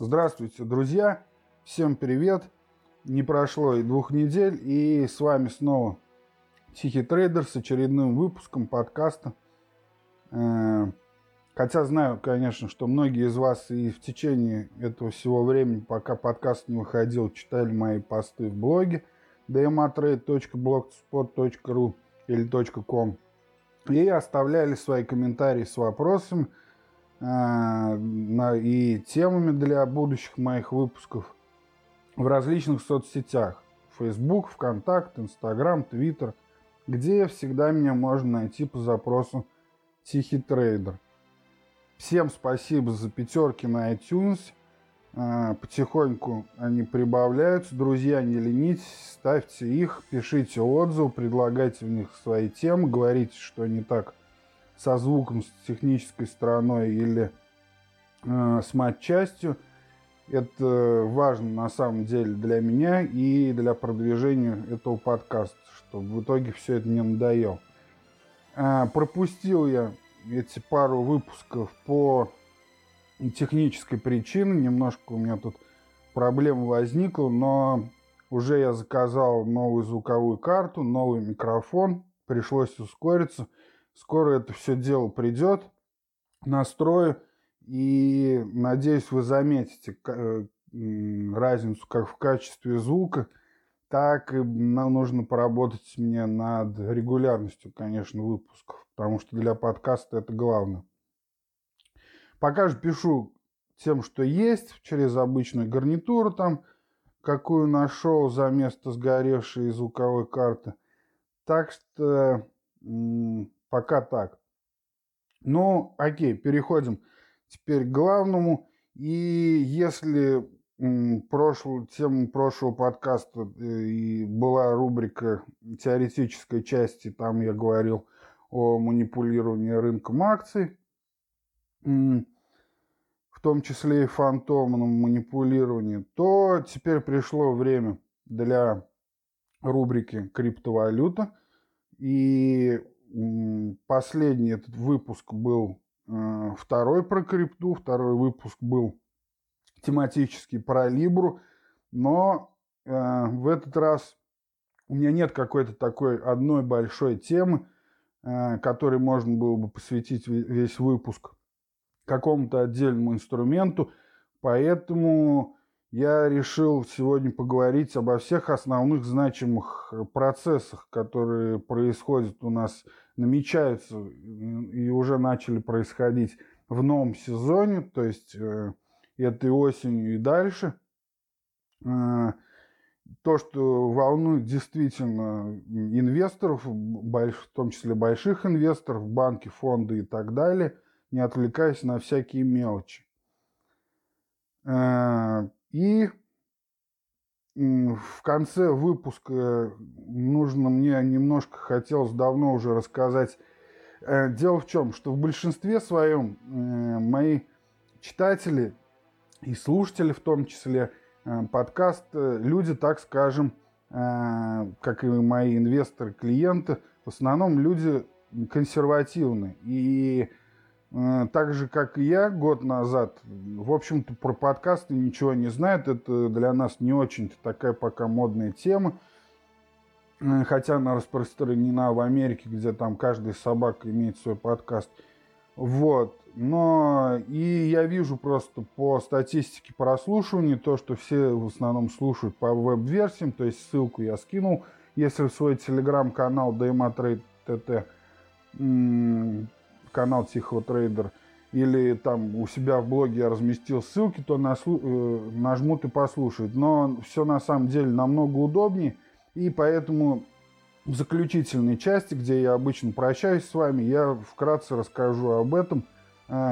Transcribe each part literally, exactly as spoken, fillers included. Здравствуйте, друзья! Всем привет! Не прошло и двух недель, и с вами снова Тихий Трейдер с очередным выпуском подкаста. Хотя знаю, конечно, что многие из вас и в течение этого всего времени, пока подкаст не выходил, читали мои посты в блоге dmatrade.блогспот точка ру или .com и оставляли свои комментарии с вопросами и темами для будущих моих выпусков в различных соцсетях: Facebook, ВКонтакте, Instagram, Twitter, где всегда меня можно найти по запросу Тихий Трейдер. Всем спасибо за пятерки на iTunes. Потихоньку они прибавляются. Друзья, не ленитесь, ставьте их, пишите отзывы, предлагайте в них свои темы, говорите, что не так со звуком, с технической стороной или э, с матчастью. Это важно на самом деле для меня и для продвижения этого подкаста, чтобы в итоге все это не надоело. Э, пропустил я эти пару выпусков по технической причине. Немножко у меня тут проблема возникла, но уже я заказал новую звуковую карту, новый микрофон. Пришлось ускориться. Скоро это все дело придет, настрою, и надеюсь, вы заметите разницу как в качестве звука, так и нужно поработать мне над регулярностью, конечно, выпусков, потому что для подкаста это главное. Пока же пишу тем, что есть, через обычную гарнитуру, там, какую нашел за место сгоревшей звуковой карты. Так что пока так. Ну, окей, переходим теперь к главному. И если м, прошлую, тему прошлого подкаста и была рубрика теоретической части, там я говорил о манипулировании рынком акций, м, в том числе и фантомном манипулировании, то теперь пришло время для рубрики криптовалюта. И последний этот выпуск был э, второй про крипту, второй выпуск был тематический про Либру, но э, в этот раз у меня нет какой-то такой одной большой темы, э, которой можно было бы посвятить весь выпуск какому-то отдельному инструменту, поэтому я решил сегодня поговорить обо всех основных значимых процессах, которые происходят у нас, намечаются и уже начали происходить в новом сезоне, то есть э, этой осенью и дальше. Э, то, что волнует действительно инвесторов, больш, в том числе больших инвесторов, банки, фонды и так далее, не отвлекаясь на всякие мелочи. Э, И в конце выпуска нужно мне немножко, хотелось давно уже рассказать. Дело в чем, что в большинстве своем мои читатели и слушатели, в том числе подкаст, люди, так скажем, как и мои инвесторы, клиенты, в основном люди консервативны. И так же, как и я год назад, в общем-то, про подкасты ничего не знают. Это для нас не очень-то такая пока модная тема. Хотя она распространена в Америке, где там каждая собака имеет свой подкаст. Вот. Но и я вижу просто по статистике прослушивания то, что все в основном слушают по веб-версиям. То есть ссылку я скинул, если в свой телеграм-канал dmatrade.tt, канал Тихого Трейдера, или там у себя в блоге я разместил ссылки, то наслу... нажмут и послушают. Но все на самом деле намного удобнее, и поэтому в заключительной части, где я обычно прощаюсь с вами, я вкратце расскажу об этом,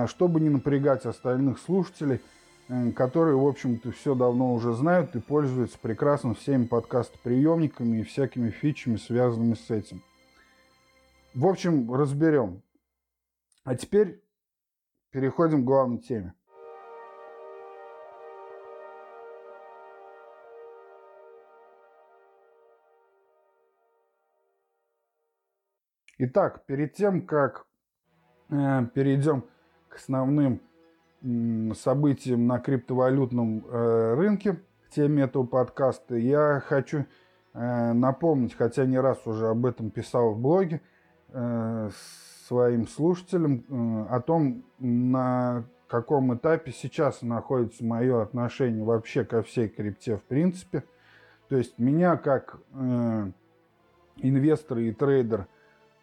чтобы не напрягать остальных слушателей, которые, в общем-то, все давно уже знают и пользуются прекрасно всеми подкастоприемниками и всякими фичами, связанными с этим. В общем, разберем. А теперь переходим к главной теме. Итак, перед тем, как э, перейдем к основным событиям на криптовалютном рынке, теме этого подкаста, я хочу напомнить, хотя не раз уже об этом писал в блоге своим слушателям, о том, на каком этапе сейчас находится мое отношение вообще ко всей крипте в принципе. То есть меня как инвестор и трейдер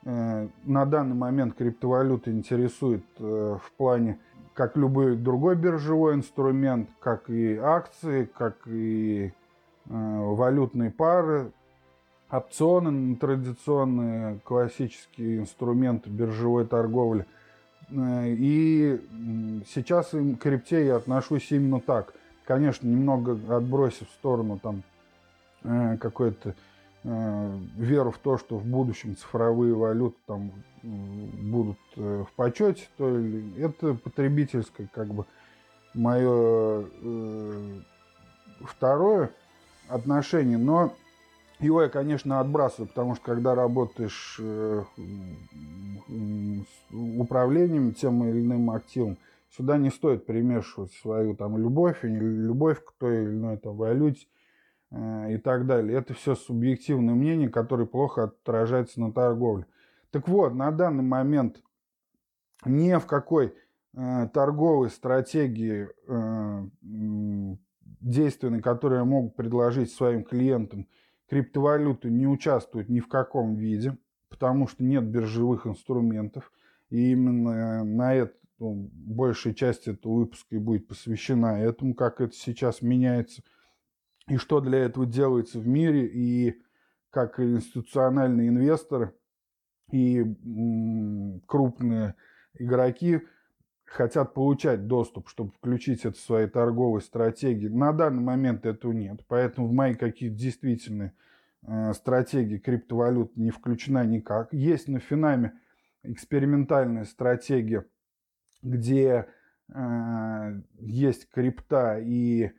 на данный момент криптовалюта интересует в плане, как любой другой биржевой инструмент, как и акции, как и валютные пары, опционы, традиционные классические инструменты биржевой торговли. И сейчас к крипте я отношусь именно так. Конечно, немного отбросив в сторону там какой-то веру в то, что в будущем цифровые валюты там будут в почете, то или это потребительское, как бы, мое э, второе отношение, но его я, конечно, отбрасываю, потому что когда работаешь э, с управлением тем или иным активом, сюда не стоит примешивать свою там любовь или любовь к той или иной там валюте и так далее. Это все субъективное мнение, которое плохо отражается на торговле. Так вот, на данный момент ни в какой э, торговой стратегии э, действенной, которую я могу предложить своим клиентам, криптовалюты не участвует ни в каком виде, потому что нет биржевых инструментов. И именно на это, ну, большая часть этого выпуска и будет посвящена этому, как это сейчас меняется. И что для этого делается в мире, и как институциональные инвесторы и м, крупные игроки хотят получать доступ, чтобы включить это в свои торговые стратегии. На данный момент этого нет, поэтому в мои какие-то действительные э, стратегии криптовалют не включена никак. Есть на Финаме экспериментальная стратегия, где э, есть крипта и...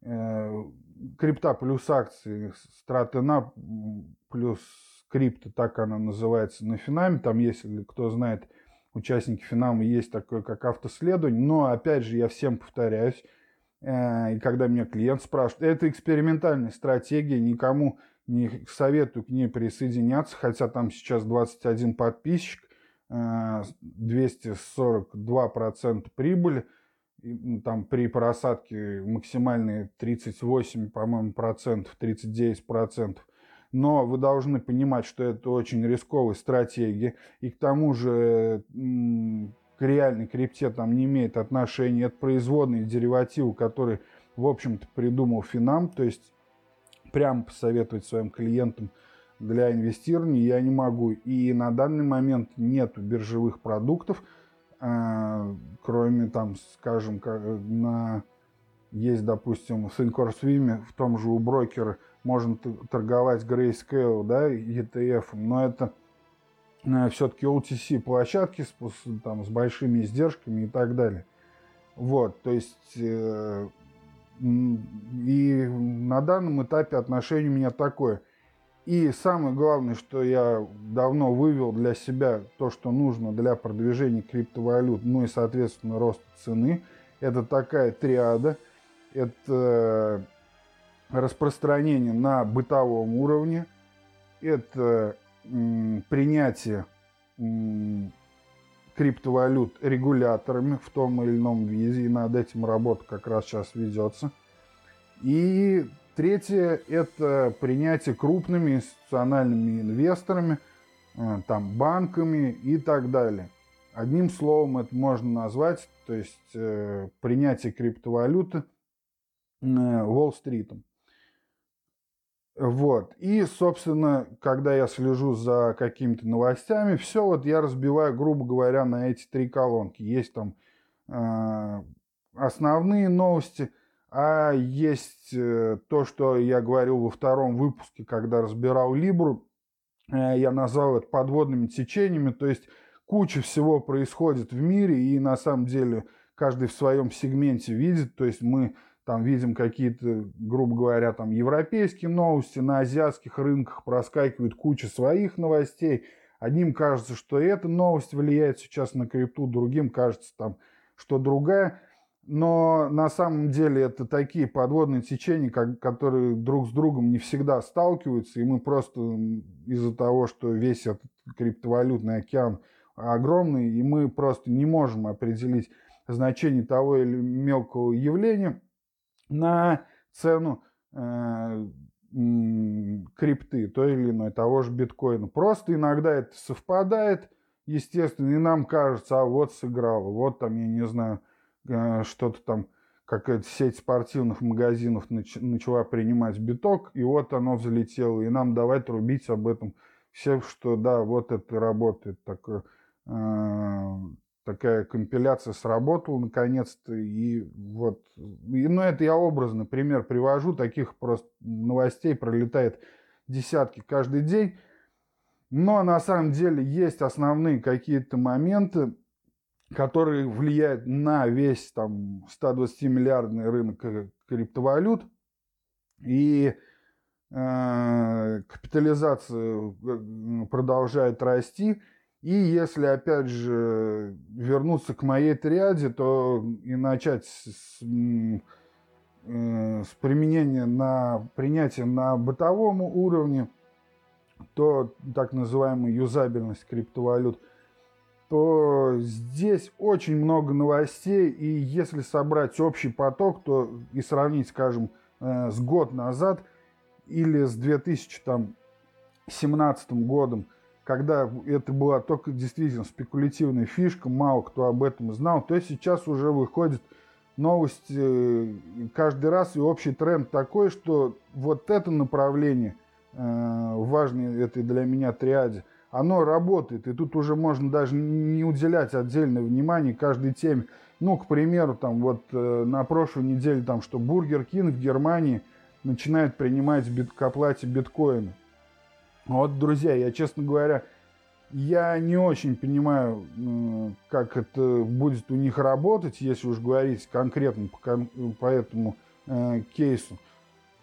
Э, крипта плюс акции, стратена плюс крипта, так она называется на Финаме. Там, если кто знает, участники Финама, есть такое, как автоследование. Но, опять же, я всем повторяюсь, и когда меня клиент спрашивает, это экспериментальная стратегия, никому не советую к ней присоединяться, хотя там сейчас двадцать один подписчик, двести сорок два процента прибыли. Там при просадке максимальные тридцать восемь, по-моему, процентов, тридцать девять процентов. Но вы должны понимать, что это очень рисковая стратегия. И к тому же к реальной крипте там не имеет отношения. Это производные деривативы, которые, в общем-то, придумал Финам. То есть прямо посоветовать своим клиентам для инвестирования я не могу. И на данный момент нет биржевых продуктов, кроме там, скажем, на... есть, допустим, в Thinkorswim, в том же у брокера можно торговать Grayscale, да, и ти эф, но это все-таки о ти си площадки с, там, с большими издержками и так далее. Вот, то есть э, и на данном этапе отношение у меня такое. И самое главное, что я давно вывел для себя, то, что нужно для продвижения криптовалют, ну и, соответственно, роста цены, это такая триада. Это распространение на бытовом уровне, это м, принятие м, криптовалют регуляторами в том или ином виде, и над этим работа как раз сейчас ведется. И... Третье – это принятие крупными институциональными инвесторами, там, банками и так далее. Одним словом это можно назвать, то есть э, принятие криптовалюты э, Уолл-стритом. Вот. И, собственно, когда я слежу за какими-то новостями, все вот я разбиваю, грубо говоря, на эти три колонки. Есть там э, основные новости, а есть то, что я говорил во втором выпуске, когда разбирал Либру, я назвал это подводными течениями, то есть куча всего происходит в мире, и на самом деле каждый в своем сегменте видит, то есть мы там видим какие-то, грубо говоря, там европейские новости, на азиатских рынках проскакивает куча своих новостей, одним кажется, что эта новость влияет сейчас на крипту, другим кажется там, что другая. Но на самом деле это такие подводные течения, как, которые друг с другом не всегда сталкиваются. И мы просто из-за того, что весь этот криптовалютный океан огромный, и мы просто не можем определить значение того или мелкого явления на цену э, крипты, той или иной, того же биткоина. Просто иногда это совпадает, естественно, и нам кажется, а вот сыграло, вот там, я не знаю, что-то там, какая-то сеть спортивных магазинов нач- начала принимать биток, и вот оно взлетело, и нам давай трубить об этом всем, что да, вот это работает, так, э- такая компиляция сработала наконец-то, и вот, и, ну это я образно пример привожу, таких просто новостей пролетает десятки каждый день, но на самом деле есть основные какие-то моменты, которые влияют на весь там сто двадцатимиллиардный рынок криптовалют. И э, капитализация продолжает расти. И если, опять же, вернуться к моей триаде, то и начать с, э, с применения на принятие на бытовом уровне, то так называемая юзабельность криптовалют, то здесь очень много новостей, и если собрать общий поток, то и сравнить, скажем, с год назад или с две тысячи семнадцатым годом, когда это была только действительно спекулятивная фишка, мало кто об этом знал, то сейчас уже выходят новости каждый раз, и общий тренд такой, что вот это направление, важное это для меня триаде, оно работает, и тут уже можно даже не уделять отдельное внимание каждой теме. Ну, к примеру, там вот э, на прошлой неделе, там, что Burger King в Германии начинает принимать бит- к оплате биткоина. Вот, друзья, я, честно говоря, я не очень понимаю, э, как это будет у них работать, если уж говорить конкретно по, кон- по этому э, кейсу.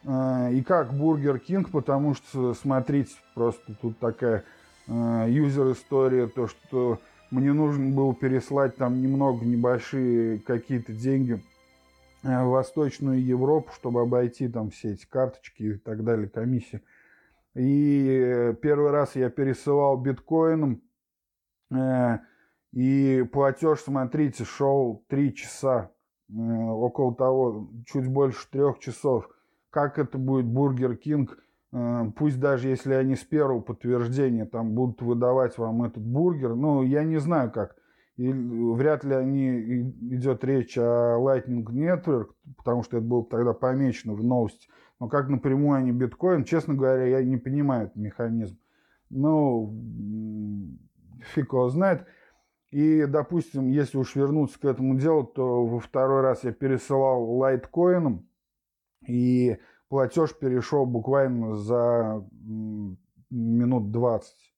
Э, и как Burger King, потому что, смотрите, просто тут такая... юзер-история, то, что мне нужно было переслать там немного, небольшие какие-то деньги в Восточную Европу, чтобы обойти там все эти карточки и так далее, комиссии. И первый раз я пересылал биткоином, и платеж, смотрите, шел три часа, около того, чуть больше трех часов. Как это будет Burger King? Пусть даже если они с первого подтверждения там будут выдавать вам этот бургер, ну, я не знаю как. И вряд ли они, идет речь о Lightning Network, потому что это было тогда помечено в новости. Но как напрямую они биткоин, честно говоря, я не понимаю этот механизм. Ну, фиг его знает. И, допустим, если уж вернуться к этому делу, то во второй раз я пересылал лайткоином, и платеж перешел буквально за минут двадцать.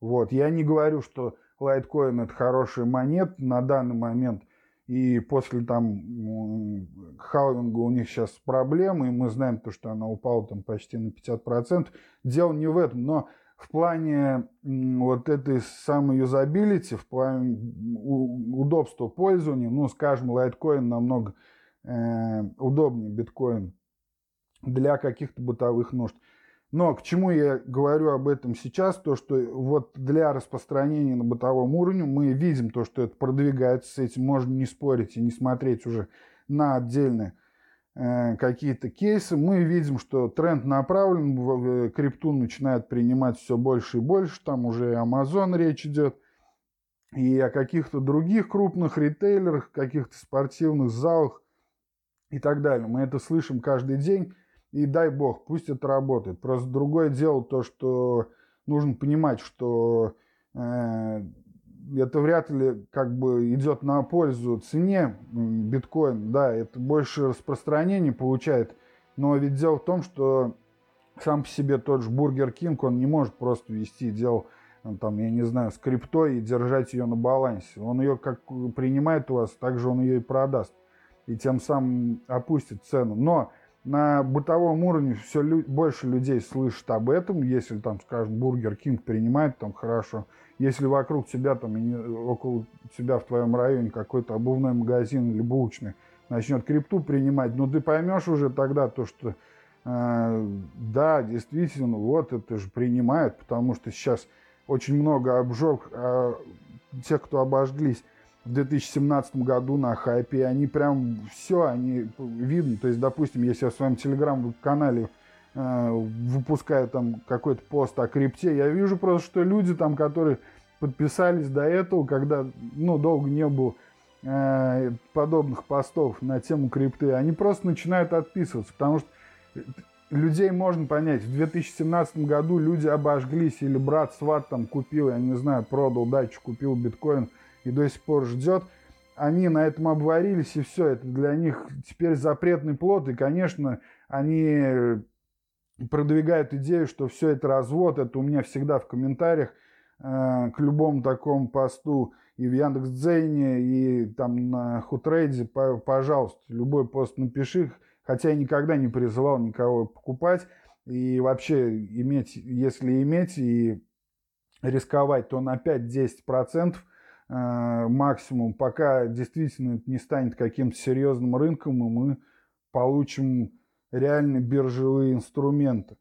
Вот. Я не говорю, что лайткоин это хорошая монета на данный момент. И после там халвинга у них сейчас проблемы. И мы знаем, то, что она упала там почти на пятьдесят процентов. Дело не в этом. Но в плане вот этой самой юзабилити, в плане удобства пользования, ну, скажем, лайткоин намного э, удобнее биткоина для каких-то бытовых нужд. Но к чему я говорю об этом сейчас, то что вот для распространения на бытовом уровне мы видим то, что это продвигается, с этим можно не спорить и не смотреть уже на отдельные э, какие-то кейсы. Мы видим, что тренд направлен, крипту начинает принимать все больше и больше, там уже и Amazon речь идет, и о каких-то других крупных ритейлерах, каких-то спортивных залах и так далее. Мы это слышим каждый день. И дай бог, пусть это работает. Просто другое дело то, что нужно понимать, что э, это вряд ли как бы идет на пользу цене биткоин. Да, это больше распространение получает. Но ведь дело в том, что сам по себе тот же Burger King, он не может просто вести дело, там, я не знаю, с криптой и держать ее на балансе. Он ее как принимает у вас, так же он ее и продаст. И тем самым опустит цену. Но на бытовом уровне все лю- больше людей слышат об этом. Если там, скажем, Burger King принимает, там хорошо. Если вокруг тебя, там, около тебя в твоем районе какой-то обувной магазин или булочный начнет крипту принимать, ну ты поймешь уже тогда то, что э, да, действительно, вот это же принимают, потому что сейчас очень много обжег, э, тех, кто обожглись в две тысячи семнадцатом году на хайпе, они прям все, они видно, то есть, допустим, если я в своем телеграм-канале э, выпускаю там какой-то пост о крипте, я вижу просто, что люди там, которые подписались до этого, когда, ну, долго не было э, подобных постов на тему крипты, они просто начинают отписываться, потому что людей можно понять. В две тысячи семнадцатом году люди обожглись, или брат сват там купил, я не знаю, продал дачу, купил биткоин, и до сих пор ждет, они на этом обварились, и все, это для них теперь запретный плод, и, конечно, они продвигают идею, что все это развод, это у меня всегда в комментариях э, к любому такому посту, и в Яндекс.Дзене, и там на Хутрейде, пожалуйста, любой пост напиши, хотя я никогда не призывал никого покупать, и вообще иметь, если иметь и рисковать, то на пять-десять процентов, максимум, пока действительно это не станет каким-то серьезным рынком, и мы получим реально биржевые инструменты.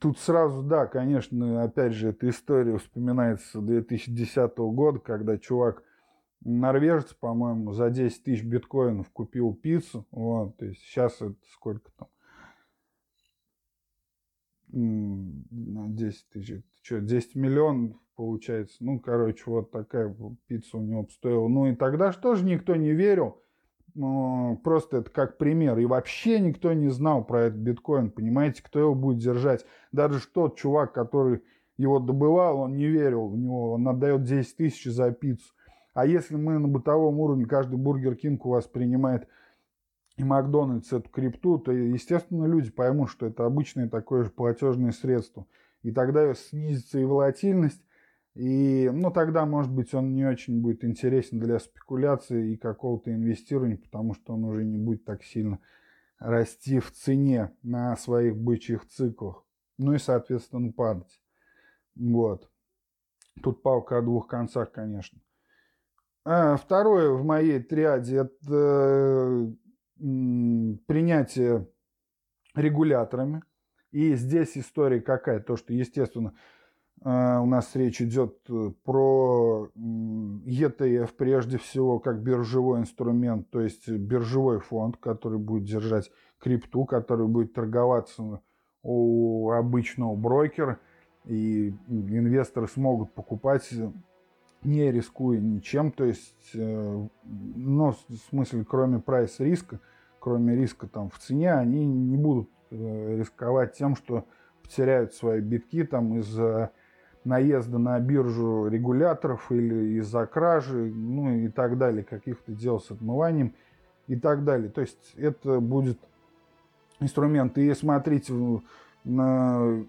Тут сразу, да, конечно, опять же, эта история вспоминается две тысячи десятого года, когда чувак, норвежец, по-моему, за десять тысяч биткоинов купил пиццу. Вот, то есть сейчас это сколько там? десять тысяч, что, десять миллионов получается, ну, короче, вот такая пицца у него стоила. Ну, и тогда что же никто не верил, просто это как пример, и вообще никто не знал про этот биткоин, понимаете, кто его будет держать, даже тот чувак, который его добывал, он не верил в него, он отдает десять тысяч за пиццу. А если мы на бытовом уровне, каждый Burger King у вас принимает и Макдональдс эту крипту, то, естественно, люди поймут, что это обычное такое же платежное средство. И тогда снизится и волатильность, и, ну, тогда, может быть, он не очень будет интересен для спекуляции и какого-то инвестирования, потому что он уже не будет так сильно расти в цене на своих бычьих циклах. Ну и, соответственно, падать. Вот. Тут палка о двух концах, конечно. А второе в моей триаде – это принятие регуляторами. И здесь история какая? То, что, естественно, у нас речь идет про и ти эф прежде всего, как биржевой инструмент, то есть биржевой фонд, который будет держать крипту, который будет торговаться у обычного брокера, и инвесторы смогут покупать, не рискуя ничем, то есть, ну, в смысле, кроме прайс-риска, кроме риска там в цене, они не будут рисковать тем, что потеряют свои битки там из-за наезда на биржу регуляторов или из-за кражи, ну и так далее, каких-то дел с отмыванием и так далее. То есть это будет инструмент. И смотрите, на...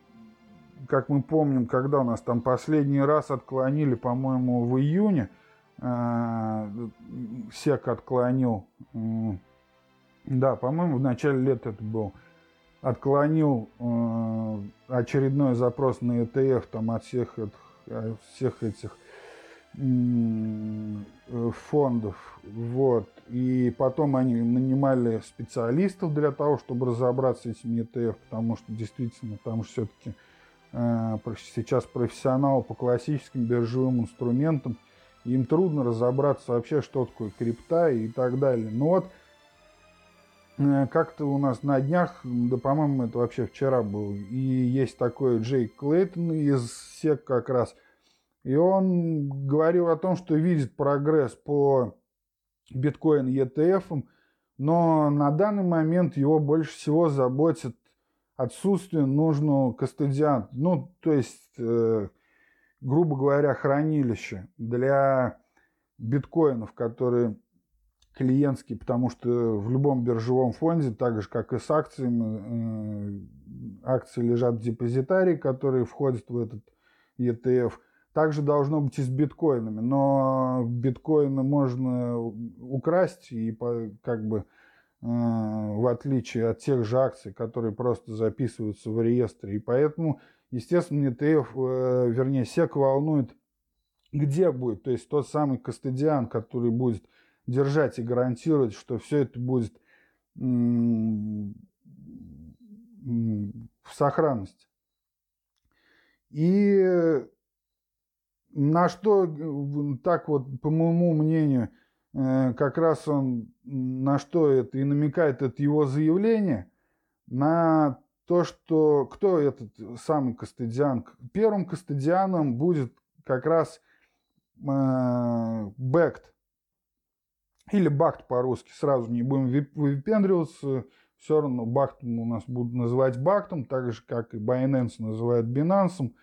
как мы помним, когда у нас там последний раз отклонили, по-моему, в июне, сек отклонил, да, по-моему, в начале лета это был, отклонил очередной запрос на и ти эф там, от всех этих, от всех этих фондов. Вот. И потом они нанимали специалистов для того, чтобы разобраться с этим и ти эф, потому что действительно там все-таки сейчас профессионалы по классическим биржевым инструментам, им трудно разобраться вообще, что такое крипта и так далее. Но вот как-то у нас на днях, да, по-моему, это вообще вчера было, и есть такой Джей Клейтон из сек как раз, и он говорил о том, что видит прогресс по биткоин и ти эф-ам, но на данный момент его больше всего заботит отсутствие нужного кастодианта, ну, то есть, э, грубо говоря, хранилище для биткоинов, которые клиентские, потому что в любом биржевом фонде, так же, как и с акциями, э, акции лежат в депозитарии, которые входят в этот и ти эф, также должно быть и с биткоинами, но биткоины можно украсть и по, как бы, в отличие от тех же акций, которые просто записываются в реестре. И поэтому, естественно, и ти эф, вернее, сек волнует, где будет. То есть тот самый кастодиан, который будет держать и гарантировать, что все это будет в сохранности. И на что, так вот, по моему мнению, как раз он, на что это и намекает, это его заявление, на то, что кто этот самый кастодиан. Первым кастодианом будет как раз э, Bakkt, или Bakkt по-русски, сразу не будем выпендриваться, все равно Bakkt у нас будут называть Бактом, так же, как и Binance называют Binance,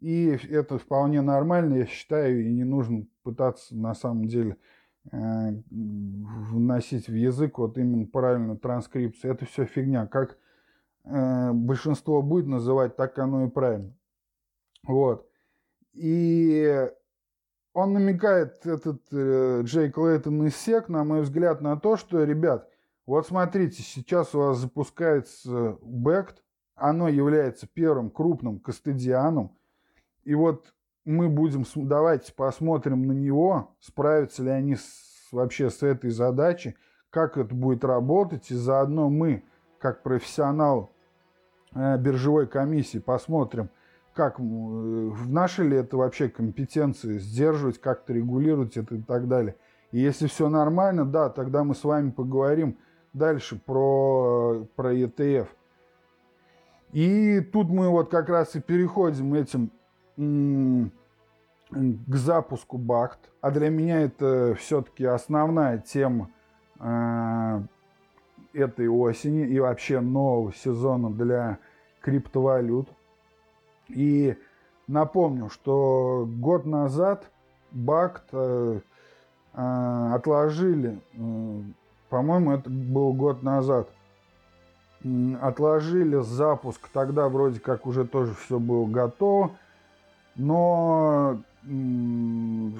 и это вполне нормально, я считаю, и не нужно пытаться на самом деле э, вносить в язык вот именно правильную транскрипцию, это все фигня, как э, большинство будет называть, так оно и правильно, вот. И он намекает, этот э, Джей Клейтон из эс и си, на мой взгляд, на то, что, ребят, вот смотрите, сейчас у вас запускается Bakkt, оно является первым крупным кастодианом, и вот мы будем, давайте посмотрим на него, справятся ли они с, вообще с этой задачей, как это будет работать, и заодно мы, как профессионал э, биржевой комиссии, посмотрим, как, в нашей ли это вообще компетенции сдерживать, как-то регулировать это и так далее. И если все нормально, да, тогда мы с вами поговорим дальше про, про и ти эф. И тут мы вот как раз и переходим этим м- к запуску Bakkt. А для меня это все-таки основная тема э- этой осени и вообще нового сезона для криптовалют. И напомню, что год назад Bakkt э, э, отложили, э, по-моему, это был год назад, э, отложили запуск, тогда вроде как уже тоже все было готово, но э,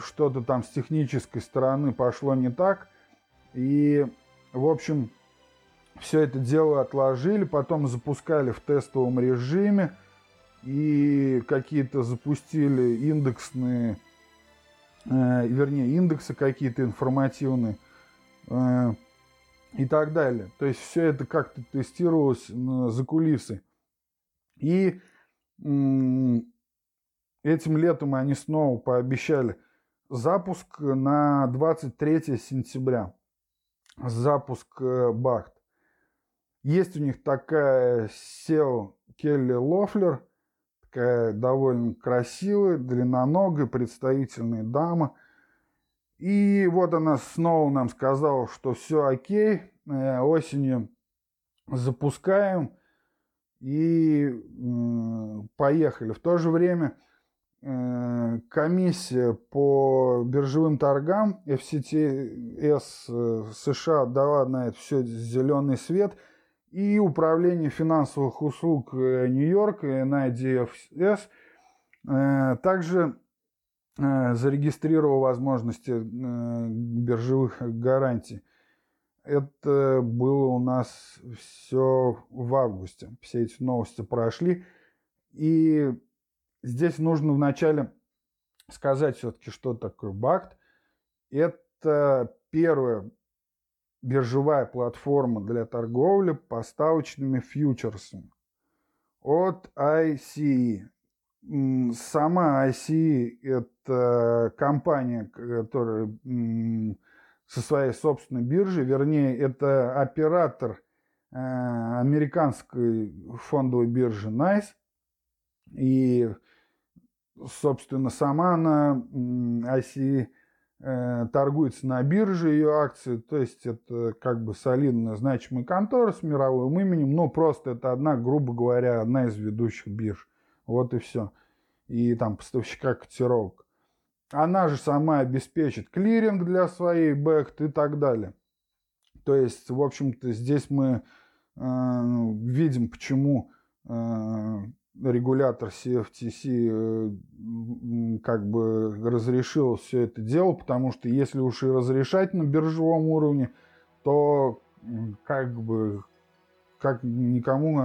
что-то там с технической стороны пошло не так, и, в общем, все это дело отложили, потом запускали в тестовом режиме, и какие-то запустили индексные, э, вернее, индексы какие-то информативные э, и так далее. То есть все это как-то тестировалось э, за кулисы. И э, этим летом они снова пообещали запуск на двадцать третье сентября. Запуск э, Bakkt. Есть у них такая сео Келли Лёффлер, довольно красивая, длинноногая, представительная дама. И вот она снова нам сказала, что все окей, осенью запускаем и поехали. В то же время комиссия по биржевым торгам эф эс си ти США дала на это все зеленый свет. И Управление финансовых услуг Нью-Йорка, эн ай ди эф эс, также зарегистрировало возможности биржевых гарантий. Это было у нас все в августе. Все эти новости прошли. И здесь нужно вначале сказать все-таки, что такое Bakkt. Это первое... биржевая платформа для торговли поставочными фьючерсами от ай си и. Сама ай си и – это компания, которая со своей собственной биржей, вернее, это оператор американской фондовой биржи найс. И, собственно, сама она, ай си и, торгуется на бирже, ее акции, то есть это как бы солидная значимая контора с мировым именем, но просто это одна, грубо говоря, одна из ведущих бирж. Вот и все. И там поставщика котировок. Она же сама обеспечит клиринг для своей Bakkt и так далее. То есть, в общем-то, здесь мы э, видим, почему э, регулятор си эф ти си э, как бы разрешил все это дело, потому что если уж и разрешать на биржевом уровне, то как бы как никому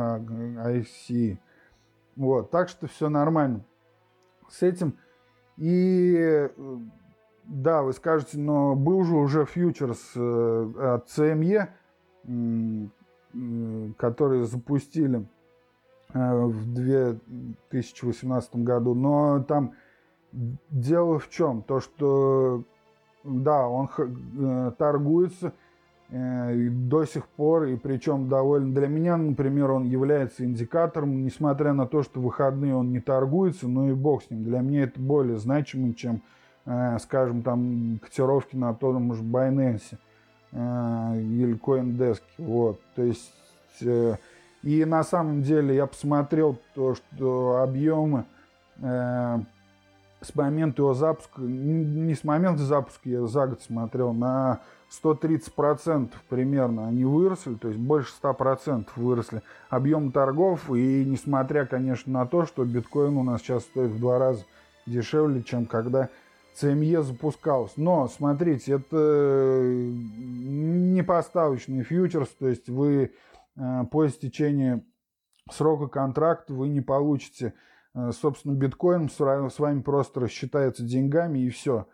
ай си и. Вот, так что все нормально с этим. И Да, вы скажете, но был же уже фьючерс от си эм и, который запустили в две тысячи восемнадцатом году. Но там дело в чем? То, что да, он торгуется до сих пор, и причем довольно... Для меня, например, он является индикатором, несмотря на то, что в выходные он не торгуется, ну и бог с ним. Для меня это более значимо, чем, скажем, там котировки на том же Binance или CoinDesk. Вот, то есть... И на самом деле я посмотрел то, что объемы с момента его запуска... Не с момента запуска, я за год смотрел, на... сто тридцать процентов примерно они выросли, то есть больше сто процентов выросли объем торгов. И несмотря, конечно, на то, что биткоин у нас сейчас стоит в два раза дешевле, чем когда си эм и запускалось. Но, смотрите, это не поставочный фьючерс, то есть вы по истечении срока контракта вы не получите, собственно, биткоин, с вами просто рассчитаются деньгами и все.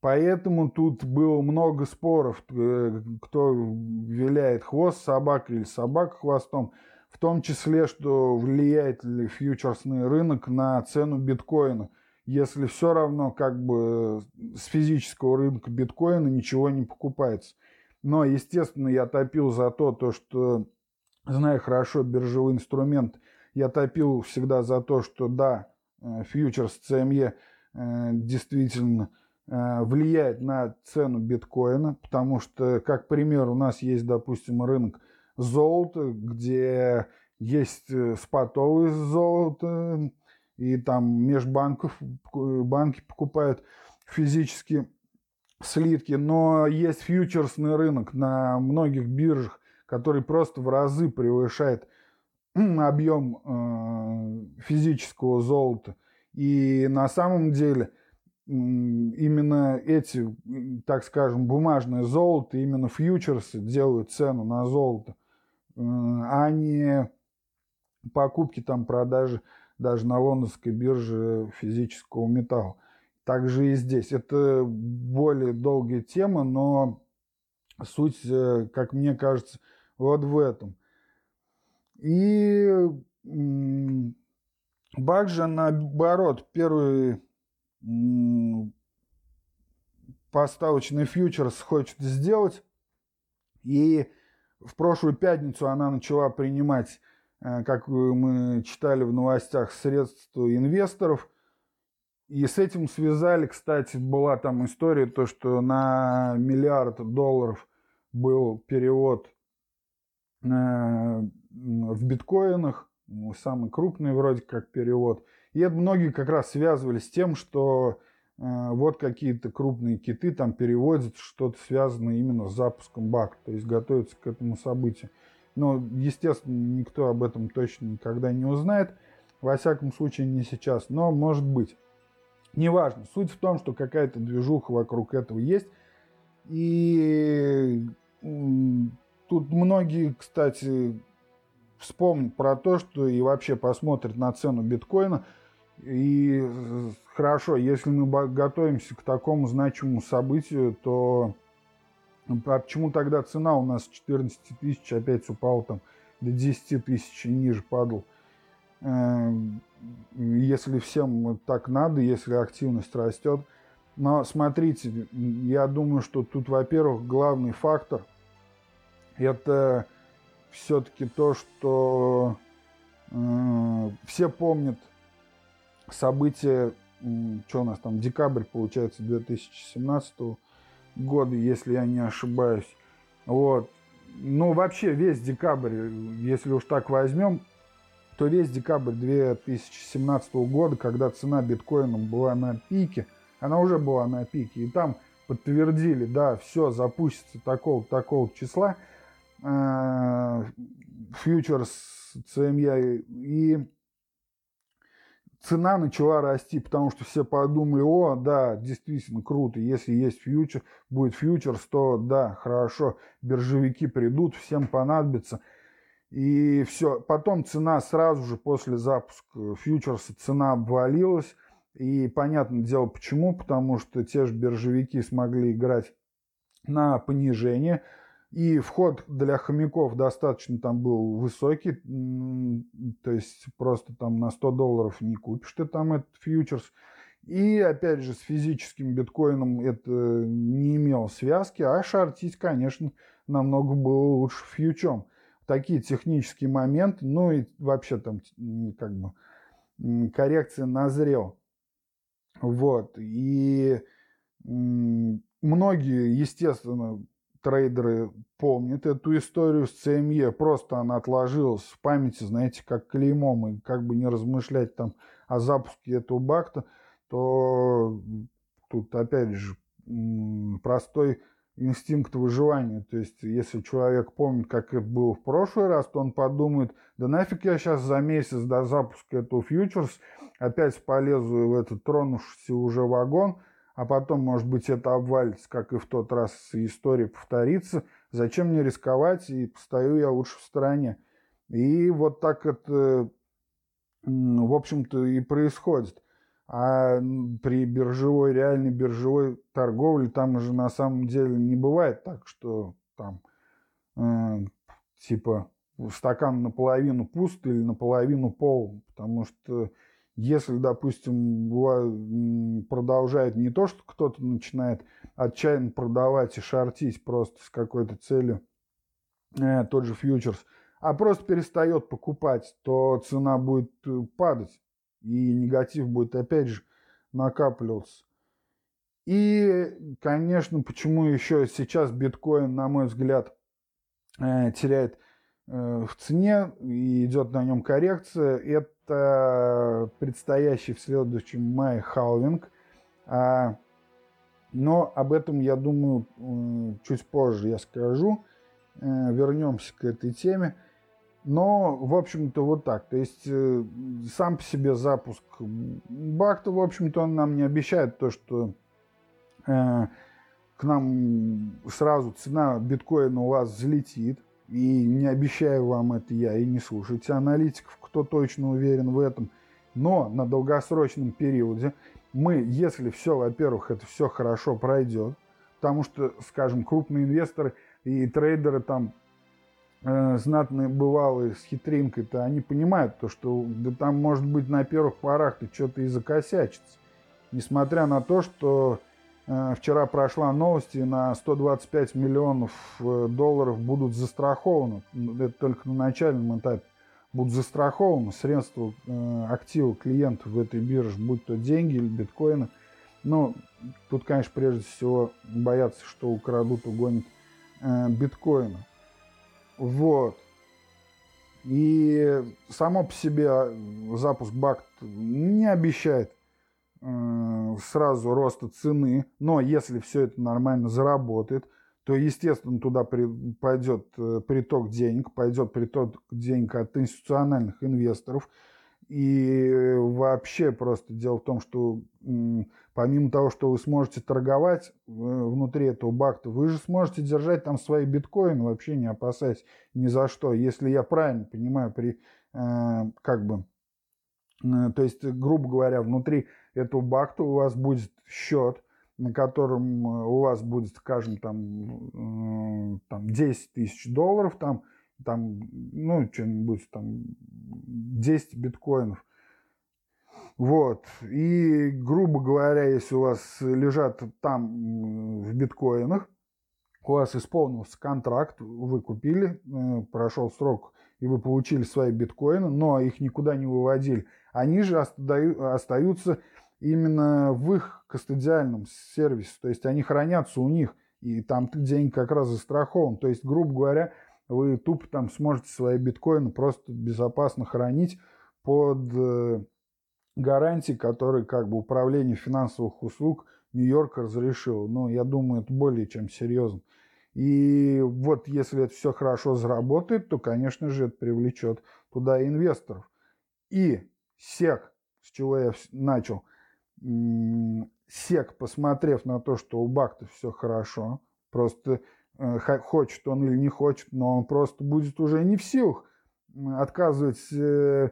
Поэтому тут было много споров, кто виляет хвост собакой или собака хвостом, в том числе, что влияет ли фьючерсный рынок на цену биткоина, если все равно как бы с физического рынка биткоина ничего не покупается. Но, естественно, я топил за то, то что, зная хорошо биржевой инструмент, я топил всегда за то, что да, фьючерс си эм и действительно... влияет на цену биткоина, потому что, как пример, у нас есть, допустим, рынок золота, где есть спотовое золото, и там межбанков банки покупают физически слитки, но есть фьючерсный рынок на многих биржах, который просто в разы превышает объем физического золота, и на самом деле именно эти, так скажем, бумажное золото, именно фьючерсы делают цену на золото, а не покупки, там, продажи даже на лондонской бирже физического металла. Также и здесь. Это более долгая тема, но суть, как мне кажется, вот в этом. И Бак же, наоборот, первый... поставочный фьючерс хочет сделать, и в прошлую пятницу она начала принимать, как мы читали в новостях, средства инвесторов, и с этим связали, кстати, была там история, то, что на миллиард долларов был перевод в биткоинах, самый крупный вроде как перевод. И это многие как раз связывали с тем, что э, вот какие-то крупные киты там переводят что-то связанное именно с запуском Бакта, то есть готовятся к этому событию. Но, естественно, никто об этом точно никогда не узнает, во всяком случае не сейчас, но может быть. Неважно, суть в том, что какая-то движуха вокруг этого есть. И тут многие, кстати, вспомнят про то, что и вообще посмотрят на цену биткоина. И хорошо, если мы готовимся к такому значимому событию, то а почему тогда цена у нас с четырнадцати тысяч опять упала там до десяти тысяч и ниже падал? Если всем так надо, если активность растет. Но смотрите, я думаю, что тут, во-первых, главный фактор – это все-таки то, что э, все помнят события, э, что у нас там, декабрь, получается, две тысячи семнадцатого года, если я не ошибаюсь. Вот. Ну, вообще, весь декабрь, если уж так возьмем, то весь декабрь две тысячи семнадцатого года, когда цена биткоина была на пике, она уже была на пике, и там подтвердили, да, все, запустится такого-то, такого-то числа, фьючерс си эм и, и цена начала расти, потому что все подумали, о, да, действительно круто, если есть фьючер, будет фьючерс, то да, хорошо, биржевики придут, всем понадобится, и все. Потом цена сразу же после запуска фьючерса, цена обвалилась, И понятное дело почему, потому что те же биржевики смогли играть на понижение. И вход для хомяков достаточно там был высокий, то есть просто там на сто долларов не купишь ты там этот фьючерс. И опять же с физическим биткоином это не имело связки, а шортить, конечно, намного было лучше фьючом. Такие технические моменты, ну и вообще там как бы коррекция назрела. Вот, и многие, естественно, трейдеры помнят эту историю с си эм и, просто она отложилась в памяти, знаете, как клеймом, и как бы не размышлять там о запуске этого Бакта, то тут опять же простой инстинкт выживания, то есть если человек помнит, как это было в прошлый раз, то он подумает, да нафиг я сейчас за месяц до запуска этого фьючерс опять полезу в этот тронувшийся уже вагон, а потом, может быть, это обвалится, как и в тот раз история повторится. Зачем мне рисковать, и постою я лучше в стороне. И вот так это, в общем-то, и происходит. А при биржевой, реальной биржевой торговле там же на самом деле не бывает так, что там э, типа стакан наполовину пуст или наполовину полон, потому что если, допустим, продолжает не то, что кто-то начинает отчаянно продавать и шортить просто с какой-то целью э, тот же фьючерс, а просто перестает покупать, то цена будет падать, и негатив будет опять же накапливаться. И, конечно, почему еще сейчас биткоин, на мой взгляд, э, теряет э, в цене и идет на нем коррекция, это предстоящий в следующем мае халвинг, но об этом, я думаю, чуть позже я скажу, вернемся к этой теме. Но, в общем-то, вот так, то есть сам по себе запуск Бакта, в общем-то, он нам не обещает то, что к нам сразу цена биткоина у вас взлетит. И не обещаю вам это я, и не слушайте аналитиков, кто точно уверен в этом. Но на долгосрочном периоде мы, если все, во-первых, это все хорошо пройдет, потому что, скажем, крупные инвесторы и трейдеры там э, знатные бывалые с хитринкой-то, они понимают то, что да там может быть на первых порах-то что-то и закосячится. Несмотря на то, что вчера прошла новость, и на сто двадцать пять миллионов долларов будут застрахованы. Это только на начальном этапе. Будут застрахованы средства, э, активы клиентов в этой бирже, будь то деньги или биткоины. Но тут, конечно, прежде всего боятся, что украдут, угонят э, биткоины. Вот. И само по себе запуск Бакт не обещает сразу роста цены, но если все это нормально заработает, то, естественно, туда при, пойдет приток денег, пойдет приток денег от институциональных инвесторов. И вообще просто дело в том, что помимо того, что вы сможете торговать внутри этого Бакта, вы же сможете держать там свои биткоины, вообще не опасаясь ни за что. Если я правильно понимаю, при как бы, то есть, грубо говоря, внутри этого Бакта у вас будет счет, на котором у вас будет, скажем, там, там десять тысяч долларов, там, там, ну, что-нибудь, там, десять биткоинов. Вот. И, грубо говоря, если у вас лежат там в биткоинах, у вас исполнился контракт, вы купили, прошел срок, и вы получили свои биткоины, но их никуда не выводили. Они же остаются именно в их кастодиальном сервисе, то есть они хранятся у них, и там деньги как раз застрахован. То есть, грубо говоря, вы тупо там сможете свои биткоины просто безопасно хранить под гарантии, которые как бы управление финансовых услуг Нью-Йорка разрешило. Но я думаю, это более чем серьезно. И вот если это все хорошо заработает, то, конечно же, это привлечет туда инвесторов. И сек, с чего я начал, сек, посмотрев на то, что у Бакта все хорошо, просто э, хочет он или не хочет, но он просто будет уже не в силах отказывать э,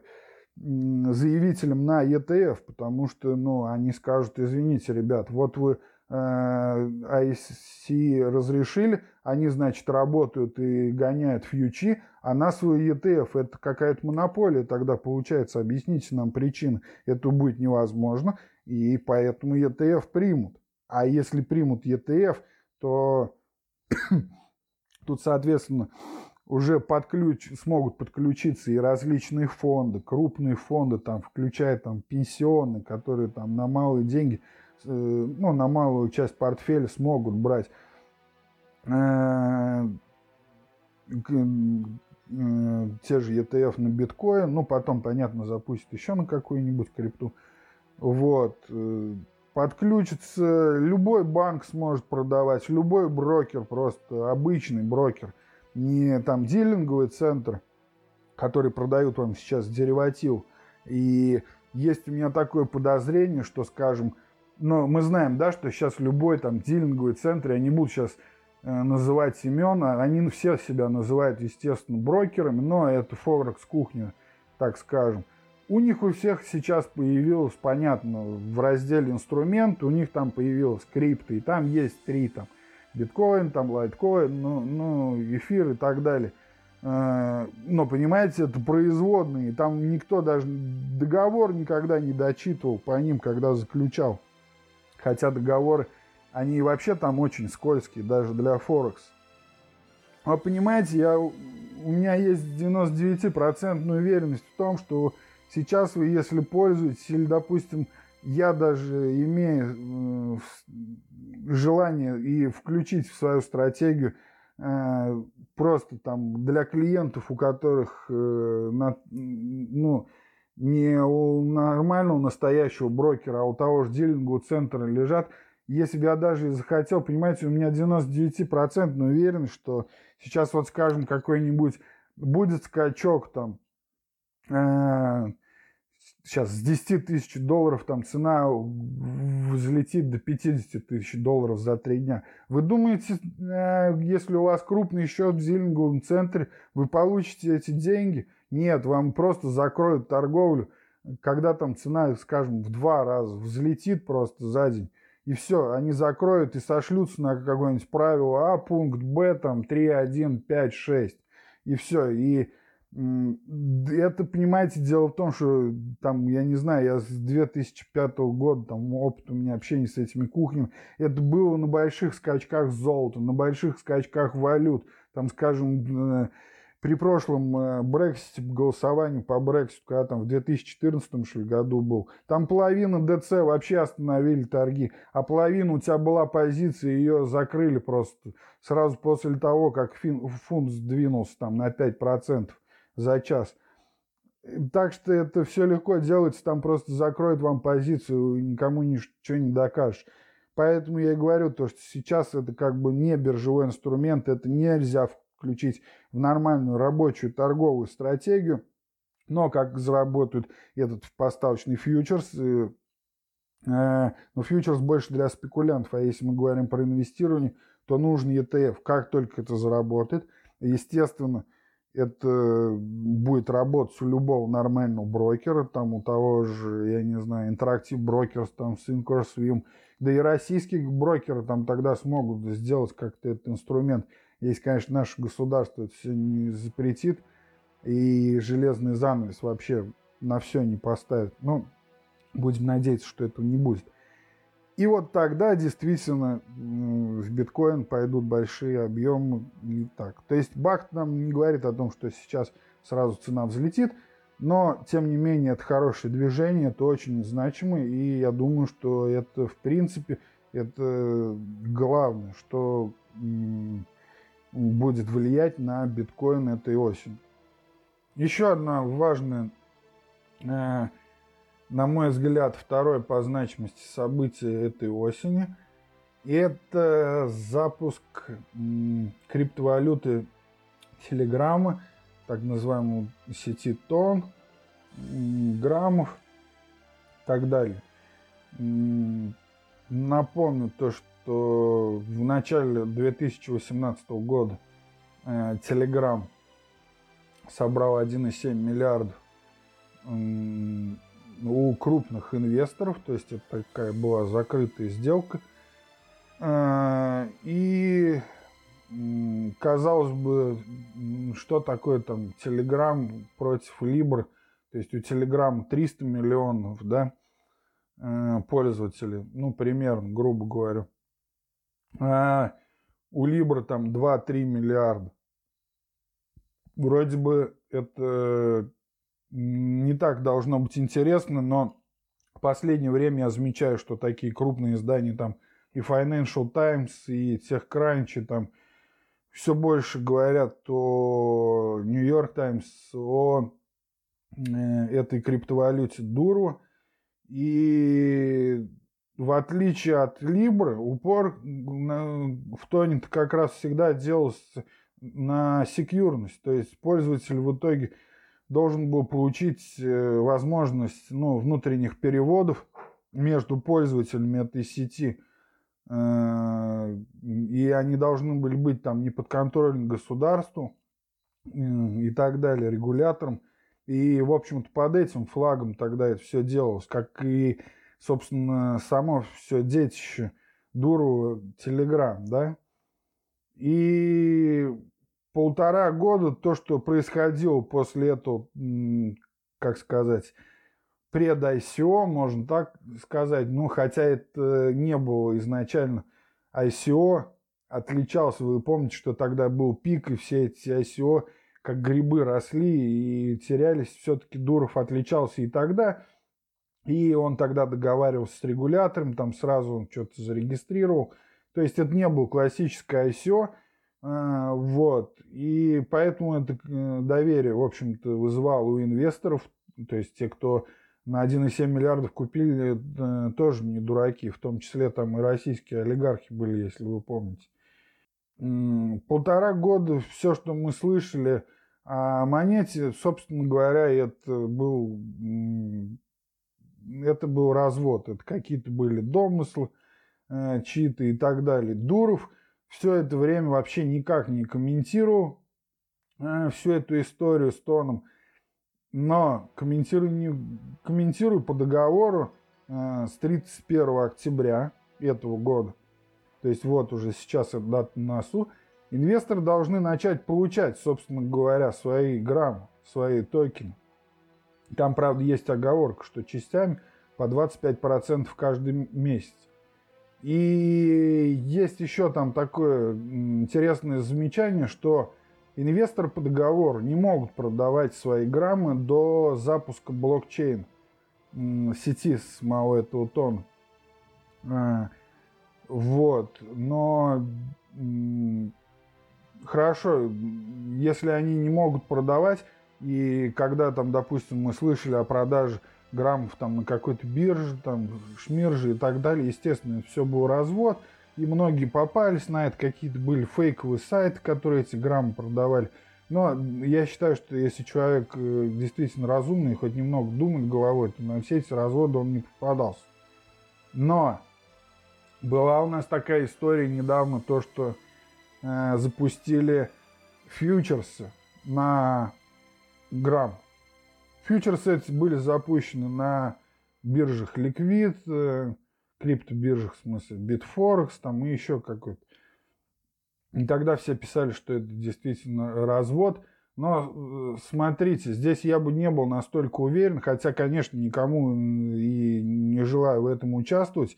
заявителям на и ти эф, потому что, ну, они скажут: извините, ребят, вот вы ай си разрешили, они, значит, работают и гоняют фьючи, а на свой и ти эф это какая-то монополия, тогда получается, объясните нам причины, это будет невозможно, и поэтому и ти эф примут. А если примут и ти эф, то тут, соответственно, уже под ключ смогут подключиться и различные фонды, крупные фонды, там, включая там пенсионные, которые там на малые деньги, ну, на малую часть портфеля смогут брать э, э, те же и ти эф на биткоин, ну, потом, понятно, запустят еще на какую-нибудь крипту, вот, подключится, любой банк сможет продавать, любой брокер, просто обычный брокер, не там дилинговый центр, который продают вам сейчас дериватив, и есть у меня такое подозрение, что, скажем, но мы знаем, да, что сейчас любой там дилинговый центр, я не буду сейчас э, называть имен, они все себя называют, естественно, брокерами, но это Форекс кухня, так скажем. У них у всех сейчас появилось, понятно, в разделе инструмент, у них там появилось крипто, и там есть три, там, биткоин, там, лайткоин, ну, ну, эфир и так далее. Э, но, понимаете, это производные, там никто даже договор никогда не дочитывал по ним, когда заключал. Хотя договоры, они вообще там очень скользкие, даже для Форекс. Вы понимаете, я, у меня есть девяносто девять процентов уверенность в том, что сейчас вы, если пользуетесь, или, допустим, я даже имею э, желание и включить в свою стратегию э, просто там для клиентов, у которых э, на, ну, не у нормального настоящего брокера, а у того же дилингового центра лежат. Если бы я даже и захотел, понимаете, у меня девяносто девять процентов уверен, что сейчас вот, скажем, какой-нибудь будет скачок там, э, сейчас с десяти тысяч долларов там цена взлетит до пятидесяти тысяч долларов за три дня. Вы думаете, э, если у вас крупный счет в дилинговом центре, вы получите эти деньги? Нет, вам просто закроют торговлю, когда там цена, скажем, в два раза взлетит просто за день. И все, они закроют и сошлются на какое-нибудь правило А, пункт Б, там три, один, пять, шесть. И все. И это, понимаете, дело в том, что там, я не знаю, я с две тысячи пятого года, там опыт у меня общения с этими кухнями, это было на больших скачках золота, на больших скачках валют, там, скажем... При прошлом Брексите, голосовании по Брекситу, когда там в две тысячи четырнадцатом что ли, году был, там половина ДЦ вообще остановили торги, а половина у тебя была позиция, ее закрыли просто сразу после того, как фунт сдвинулся там на пять процентов за час. Так что это все легко делается, там просто закроют вам позицию, никому ничего не докажешь. Поэтому я и говорю, то, что сейчас это как бы не биржевой инструмент, это нельзя включить в нормальную рабочую торговую стратегию, но как заработают этот поставочный фьючерс, э, э, но фьючерс больше для спекулянтов, а если мы говорим про инвестирование, то нужен и ти эф, как только это заработает, естественно, это будет работать у любого нормального брокера, там у того же, я не знаю, Interactive Brokers, там Thinkorswim, да и российские брокеры там тогда смогут сделать как-то этот инструмент. Если, конечно, наше государство это все не запретит, и железный занавес вообще на все не поставит. Но будем надеяться, что этого не будет. И вот тогда действительно в биткоин пойдут большие объемы. И так. То есть Bakkt нам не говорит о том, что сейчас сразу цена взлетит, но, тем не менее, это хорошее движение, это очень значимо, и я думаю, что это, в принципе, это главное, что... будет влиять на биткоин этой осенью. Еще одна важная, э, на мой взгляд, второе по значимости событие этой осени, это запуск э, криптовалюты Telegram, так называемой сети тон, э, граммов и так далее. Э, напомню то, что что в начале две тысячи восемнадцатого года э, Telegram собрал один и семь миллиардов у крупных инвесторов, то есть это такая была закрытая сделка. И, казалось бы, что такое там Telegram против Libra, то есть у Telegram триста миллионов, да, пользователей, ну, примерно, грубо говоря. А у Libra там два-три миллиарда. Вроде бы это не так должно быть интересно, но в последнее время я замечаю, что такие крупные издания, там и Financial Times, и TechCrunch, там все больше говорят о New York Times, о этой криптовалюте Дурова. И в отличие от Libra, упор в тоне как раз всегда делался на секьюрность. То есть пользователь в итоге должен был получить возможность, ну, внутренних переводов между пользователями этой сети. И они должны были быть там не подконтрольны государству и так далее, регуляторам. И, в общем-то, под этим флагом тогда это все делалось, как и, собственно, само все детище Дурова Телеграм, да. И полтора года то, что происходило после этого, как сказать, пред-ай си о, можно так сказать, ну, хотя это не было изначально ай си о, отличался, вы помните, что тогда был пик, и все эти ай си о... как грибы росли и терялись. Все-таки Дуров отличался и тогда. И он тогда договаривался с регулятором, там сразу он что-то зарегистрировал. То есть это не было классическое ай си о. Вот. И поэтому это доверие, в общем-то, вызывало у инвесторов. То есть те, кто на один и семь миллиардов купили, тоже не дураки. В том числе там и российские олигархи были, если вы помните. Полтора года все, что мы слышали о монете, собственно говоря, это был, это был развод. Это какие-то были домыслы, чьи-то и так далее. Дуров все это время вообще никак не комментировал всю эту историю с тоном. Но комментирую, комментирую по договору с тридцать первого октября этого года. То есть вот уже сейчас эта дата на носу. Инвесторы должны начать получать, собственно говоря, свои граммы, свои токены. Там, правда, есть оговорка, что частями по двадцать пять процентов каждый месяц. И есть еще там такое интересное замечание, что инвесторы по договору не могут продавать свои граммы до запуска блокчейн сети самого этого тона. Вот, но м- хорошо, если они не могут продавать, и когда там, допустим, мы слышали о продаже граммов там на какой-то бирже, там шмирже и так далее, естественно, это все был развод, и многие попались на это, какие-то были фейковые сайты, которые эти граммы продавали. Но я считаю, что если человек действительно разумный, хоть немного думает головой, то на все эти разводы он не попадался. Но была у нас такая история недавно, то, что э, запустили фьючерсы на грамм. Фьючерсы эти были запущены на биржах Liquid, э, криптобиржах, в смысле, Bitforex, там и еще какой-то. И тогда все писали, что это действительно развод. Но э, смотрите, здесь я бы не был настолько уверен, хотя, конечно, никому и не желаю в этом участвовать.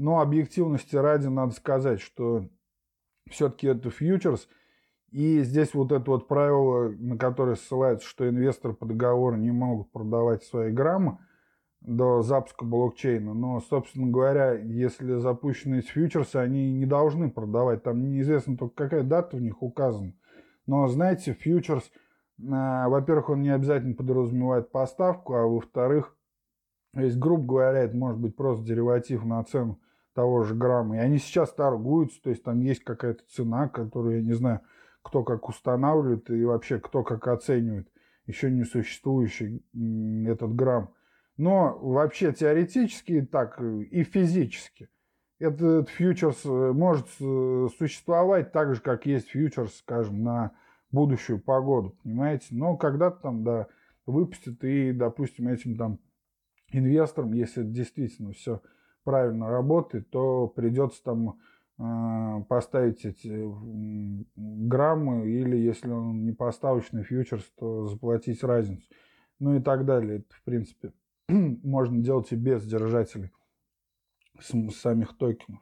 Но объективности ради надо сказать, что все-таки это фьючерс. И здесь вот это вот правило, на которое ссылаются, что инвесторы по договору не могут продавать свои граммы до запуска блокчейна. Но, собственно говоря, если запущены эти фьючерсы, они не должны продавать. Там неизвестно только какая дата у них указана. Но, знаете, фьючерс, во-первых, он не обязательно подразумевает поставку, а во-вторых, есть, грубо говоря, это может быть просто дериватив на цену того же грамма. И они сейчас торгуются, то есть там есть какая-то цена, которую, я не знаю, кто как устанавливает и вообще кто как оценивает еще не существующий этот грамм. Но вообще теоретически так и физически этот фьючерс может существовать так же, как есть фьючерс, скажем, на будущую погоду, понимаете? Но когда-то там, да, выпустит и, допустим, этим там инвесторам, если действительно все правильно работает, то придется там э, поставить эти э, граммы, или если он не поставочный фьючерс, то заплатить разницу. Ну и так далее. Это, в принципе, можно делать и без держателей сам, самих токенов.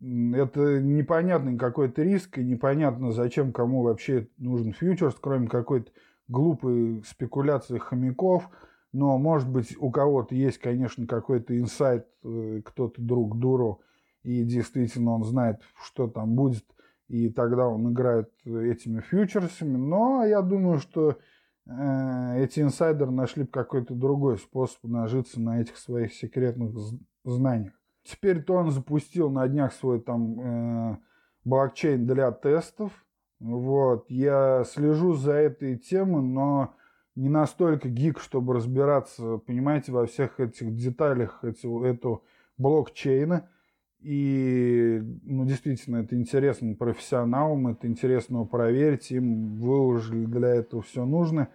Это непонятный какой-то риск, и непонятно, зачем кому вообще нужен фьючерс, кроме какой-то глупой спекуляции хомяков. Но, может быть, у кого-то есть, конечно, какой-то инсайт, кто-то друг дуру, и действительно он знает, что там будет, и тогда он играет этими фьючерсами. Но я думаю, что э, эти инсайдеры нашли бы какой-то другой способ нажиться на этих своих секретных знаниях. Теперь ТОН запустил на днях свой там э, блокчейн для тестов. Вот. Я слежу за этой темой, но не настолько гик, чтобы разбираться, понимаете, во всех этих деталях этого, этого блокчейна. И, ну, действительно, это интересно профессионалам, это интересно проверить. Им выложили для этого все нужное.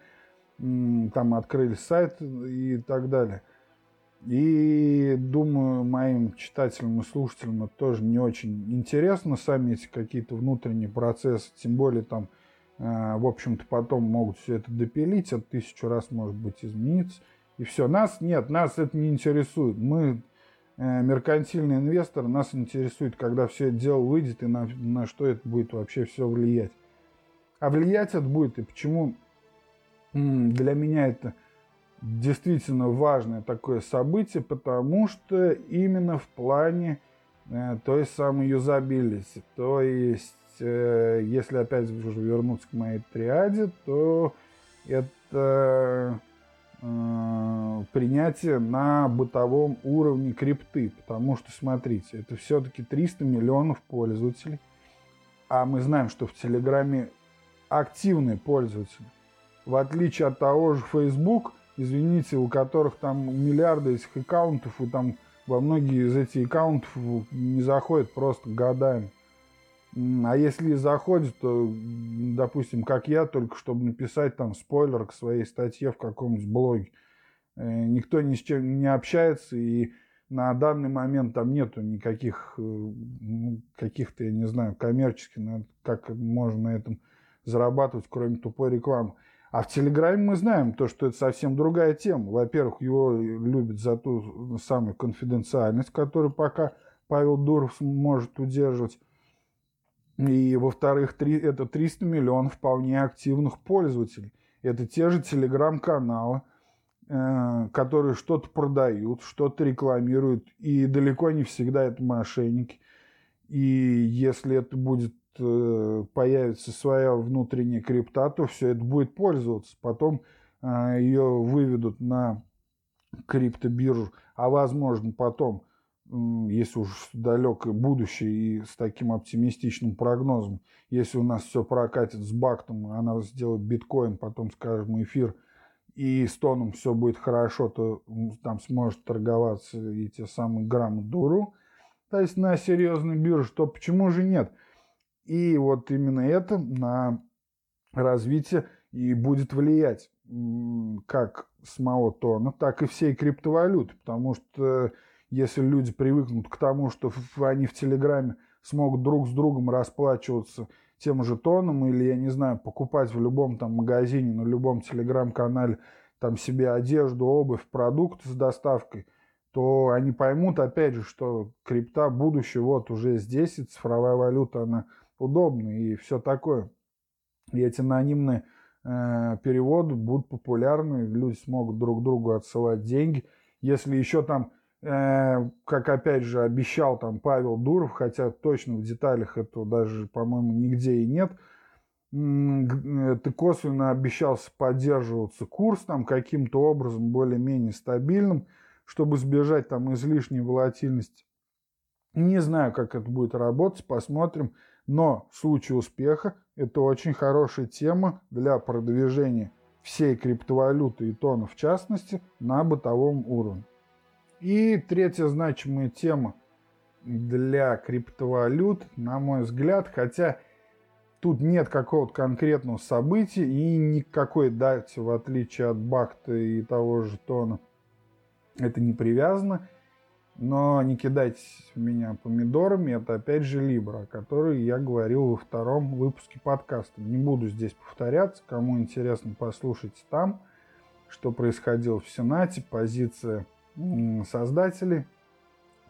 Там открыли сайт и так далее. И, думаю, моим читателям и слушателям это тоже не очень интересно. Сами эти какие-то внутренние процессы, тем более там, э, в общем-то, потом могут все это допилить, от тысячу раз, может быть, измениться. И все. Нас нет, нас это не интересует. Мы, э, меркантильный инвестор, нас интересует, когда все это дело выйдет и на, на что это будет вообще все влиять. А влиять это будет, и почему м- для меня это... действительно важное такое событие, потому что именно в плане э, той самой юзабилити. То есть, э, если опять уже вернуться к моей триаде, то это э, принятие на бытовом уровне крипты. Потому что, смотрите, это все-таки триста миллионов пользователей. А мы знаем, что в Телеграме активные пользователи. В отличие от того же Facebook, извините, у которых там миллиарды этих аккаунтов, и там во многие из этих аккаунтов не заходят просто годами. А если и заходят, то, допустим, как я, только чтобы написать там спойлер к своей статье в каком-нибудь блоге. Никто ни с чем не общается, и на данный момент там нету никаких, каких-то, я не знаю, коммерческих, как можно на этом зарабатывать, кроме тупой рекламы. А в Телеграме мы знаем то, что это совсем другая тема. Во-первых, его любят за ту самую конфиденциальность, которую пока Павел Дуров может удерживать. И, во-вторых, три, это триста миллионов вполне активных пользователей. Это те же Телеграм-каналы, э, которые что-то продают, что-то рекламируют. И далеко не всегда это мошенники. И если это будет... появится своя внутренняя крипта, то все это будет пользоваться. Потом э, ее выведут на криптобиржу, а возможно потом, э, если уж далекое будущее и с таким оптимистичным прогнозом, если у нас все прокатит с Бактом, она сделает биткоин, потом, скажем, эфир, и с тоном все будет хорошо, то там сможет торговаться и те самые граммы дуру, то есть на серьезной бирже, то почему же нет? И вот именно это на развитие и будет влиять как самого тона, так и всей криптовалюты. Потому что если люди привыкнут к тому, что они в Телеграме смогут друг с другом расплачиваться тем же тоном, или, я не знаю, покупать в любом там магазине, на любом Телеграм-канале там себе одежду, обувь, продукты с доставкой, то они поймут, опять же, что крипта будущее вот уже здесь, и цифровая валюта, она... удобно и все такое. И эти анонимные э, переводы будут популярны, люди смогут друг другу отсылать деньги. Если еще там, э, как опять же обещал там Павел Дуров, хотя точно в деталях этого даже, по-моему, нигде и нет, э, ты косвенно обещался поддерживаться курс там каким-то образом более-менее стабильным, чтобы избежать там излишней волатильности. Не знаю, как это будет работать, посмотрим. Но в случае успеха это очень хорошая тема для продвижения всей криптовалюты и тона, в частности, на бытовом уровне. И третья значимая тема для криптовалют, на мой взгляд, хотя Тут нет какого-то конкретного события и никакой дате, в отличие от Бакта и того же Тона, это не привязано. Но не кидайте меня помидорами, это опять же Libra, о которой я говорил во втором выпуске подкаста. Не буду здесь повторяться, кому интересно, послушайте там, что происходило в Сенате, позиция создателей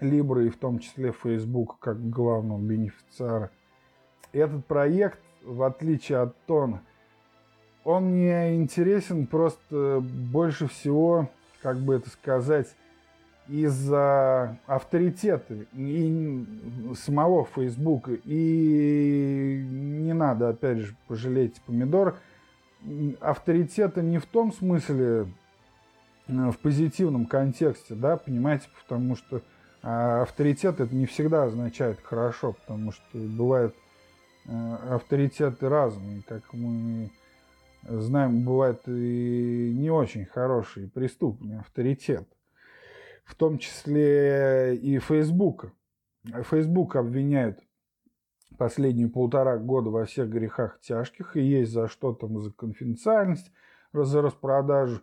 Libra и в том числе Facebook как главного бенефициара. Этот проект, в отличие от Тона, он мне интересен просто больше всего, как бы это сказать, из-за авторитета и самого Фейсбука. И не надо, опять же, пожалеть помидор. Авторитета не в том смысле, в позитивном контексте, да, понимаете, потому что авторитет это не всегда означает хорошо, потому что бывают авторитеты разные, как мы знаем, бывают и не очень хорошие, преступные авторитеты. В том числе и Фейсбука. Фейсбук обвиняют последние полтора года во всех грехах тяжких. И есть за что там, за конфиденциальность, за распродажу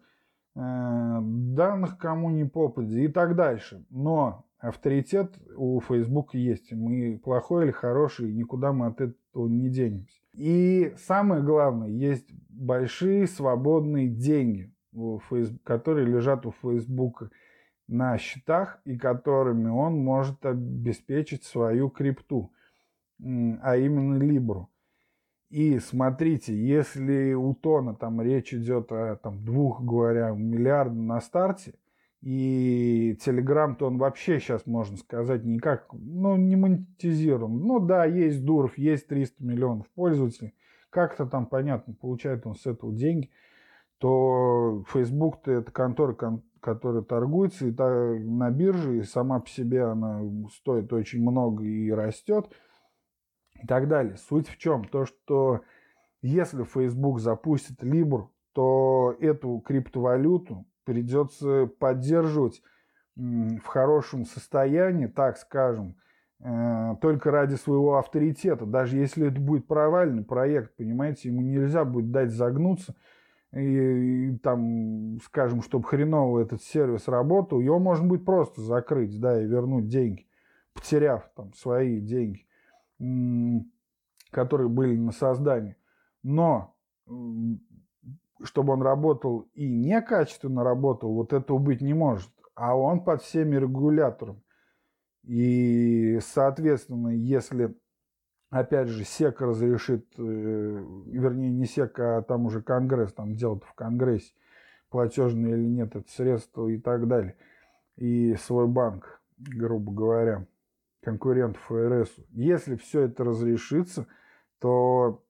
э, данных кому ни попадя и так дальше. Но авторитет у Фейсбука есть. Мы плохой или хороший, никуда мы от этого не денемся. И самое главное, есть большие свободные деньги, у Фейсбука, которые лежат у Фейсбука на счетах, и которыми он может обеспечить свою крипту, а именно Libra. И смотрите, если у Тона там речь идет о там, двух, говоря, миллиардах на старте, и Telegram, то он вообще сейчас, можно сказать, никак, ну, не монетизирован. Ну да, есть Дуров, есть триста миллионов пользователей, как-то там, понятно, получает он с этого деньги, то Facebook-то это контора, которая торгуется и та, на бирже, и сама по себе она стоит очень много и растет, и так далее. Суть в чем? То, что если Facebook запустит Libra, то эту криптовалюту придется поддерживать в хорошем состоянии, так скажем, только ради своего авторитета. Даже если это будет провальный проект, понимаете, ему нельзя будет дать загнуться, И, и там, скажем, чтобы хреново этот сервис работал, его можно будет просто закрыть, да, и вернуть деньги, потеряв там свои деньги, м- которые были на создании. Но, м- чтобы он работал и некачественно работал, вот этого быть не может. А он под всеми регуляторами. И, соответственно, если... Опять же, сек разрешит, э, вернее, не сек, а там уже Конгресс, там дело-то в Конгрессе, платежные или нет, это средства и так далее. И свой банк, грубо говоря, конкурент ФРС. Если все это разрешится, то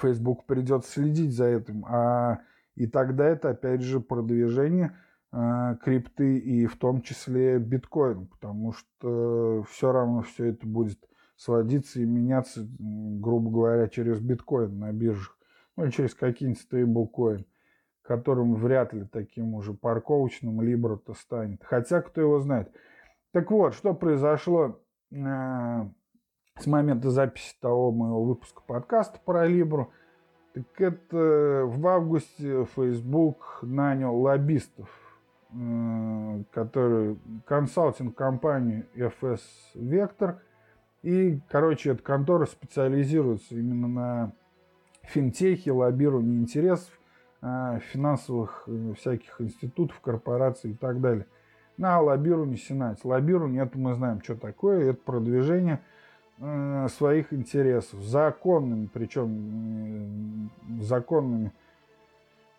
Facebook придется следить за этим. А, и тогда это, опять же, продвижение э, крипты и в том числе биткоин, потому что все равно все это будет... сводиться и меняться, грубо говоря, через биткоин на биржах, ну или через какие-нибудь стейблкоин, которым вряд ли таким уже парковочным Libra-то станет. Хотя, кто его знает. Так вот, что произошло э, с момента записи того моего выпуска подкаста про Libra, так это в августе Facebook нанял лоббистов, э, которые консалтинг-компанию эф эс Vector. И, короче, эта контора специализируется именно на финтехе, лоббировании интересов финансовых всяких институтов, корпораций и так далее. На лоббировании Сенате. Лоббирование, это мы знаем, что такое. Это продвижение своих интересов. Законными, причем законными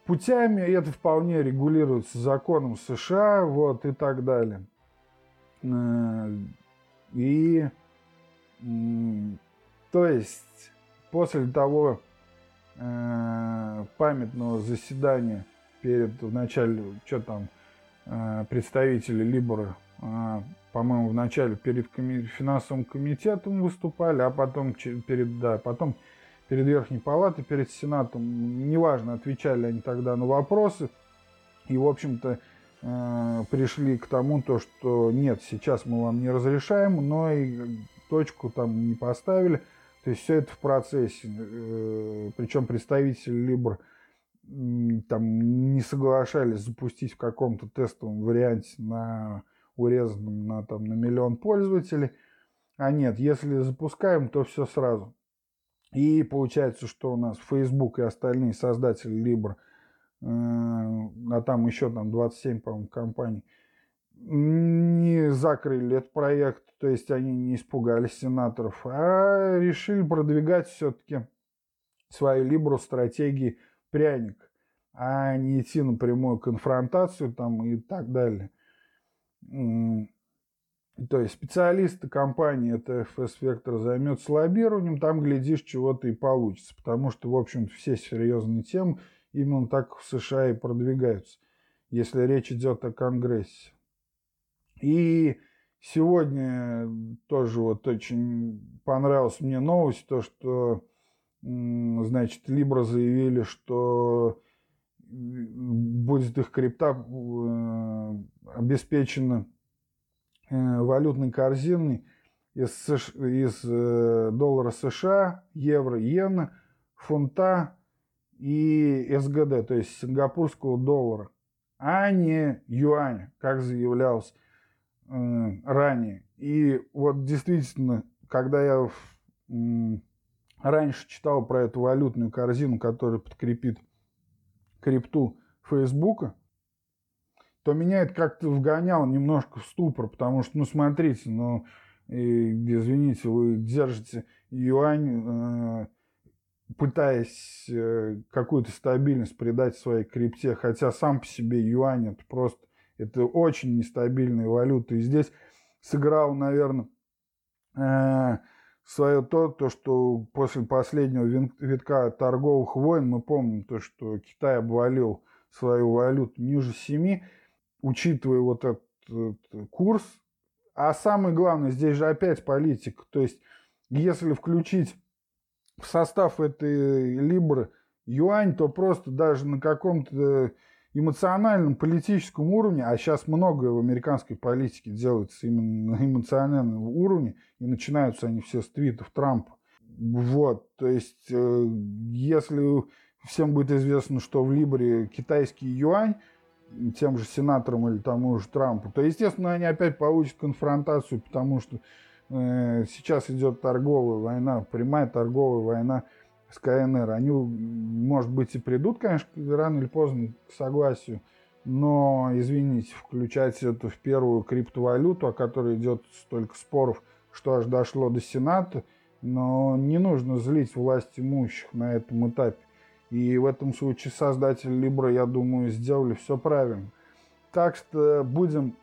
путями. Это вполне регулируется законом США, вот, и так далее. И... То есть, после того э, памятного заседания перед, в начале, что там, э, представители Libra, э, по-моему, в начале перед коми- финансовым комитетом выступали, а потом перед, да, потом перед Верхней Палатой, перед Сенатом, неважно, отвечали они тогда на вопросы, и, в общем-то, э, пришли к тому, то, что нет, сейчас мы вам не разрешаем, но и... точку там не поставили, То есть все это в процессе. Причем представители Libra там не соглашались запустить в каком-то тестовом варианте на урезанном на, там, на миллион пользователей. А нет, если запускаем, то все сразу. И получается, что у нас Facebook и остальные создатели Libra, а там еще там, двадцать семь, по-моему, компаний, не закрыли этот проект, то есть они не испугались сенаторов, а решили продвигать все-таки свою Libra стратегии пряник, а не идти на прямую конфронтацию там, и так далее. То есть специалисты компании, это эф эс Vector, займется лоббированием, там, глядишь, чего-то и получится, потому что, в общем-то, все серьезные темы именно так в США и продвигаются, если речь идет о Конгрессе. И сегодня тоже вот очень понравилась мне новость, то, что, значит, Libra заявили, что будет их крипта обеспечена валютной корзиной из, из доллара США, евро, иены, фунта и СГД, то есть сингапурского доллара, а не юаня, как заявлялось э, ранее. И вот действительно, когда я э, раньше читал про эту валютную корзину, которая подкрепит крипту Фейсбука, то меня это как-то вгоняло немножко в ступор, потому что, ну, смотрите, ну, и, извините, вы держите юань, э, пытаясь э, какую-то стабильность придать своей крипте, хотя сам по себе юань, это просто, это очень нестабильная валюта, и здесь сыграл, наверное, э, свое то, то, что после последнего витка торговых войн, мы помним то, что Китай обвалил свою валюту ниже семи, учитывая вот этот, этот курс. А самое главное, здесь же опять политика. То есть, если включить в состав этой Libra юань, то просто даже на каком-то эмоциональном политическом уровне, а сейчас многое в американской политике делается именно на эмоциональном уровне, и начинаются они все с твитов Трампа. Вот, то есть, если всем будет известно, что в Libra китайский юань, тем же сенаторам или тому же Трампу, то, естественно, они опять получат конфронтацию, потому что э, сейчас идет торговая война, прямая торговая война с КНР. Они, может быть, и придут, конечно, рано или поздно к согласию, но, извините, включать это в первую криптовалюту, о которой идет столько споров, что аж дошло до Сената, но не нужно злить власть имущих на этом этапе. И в этом случае создатели Libra, я думаю, сделали все правильно. Так что будем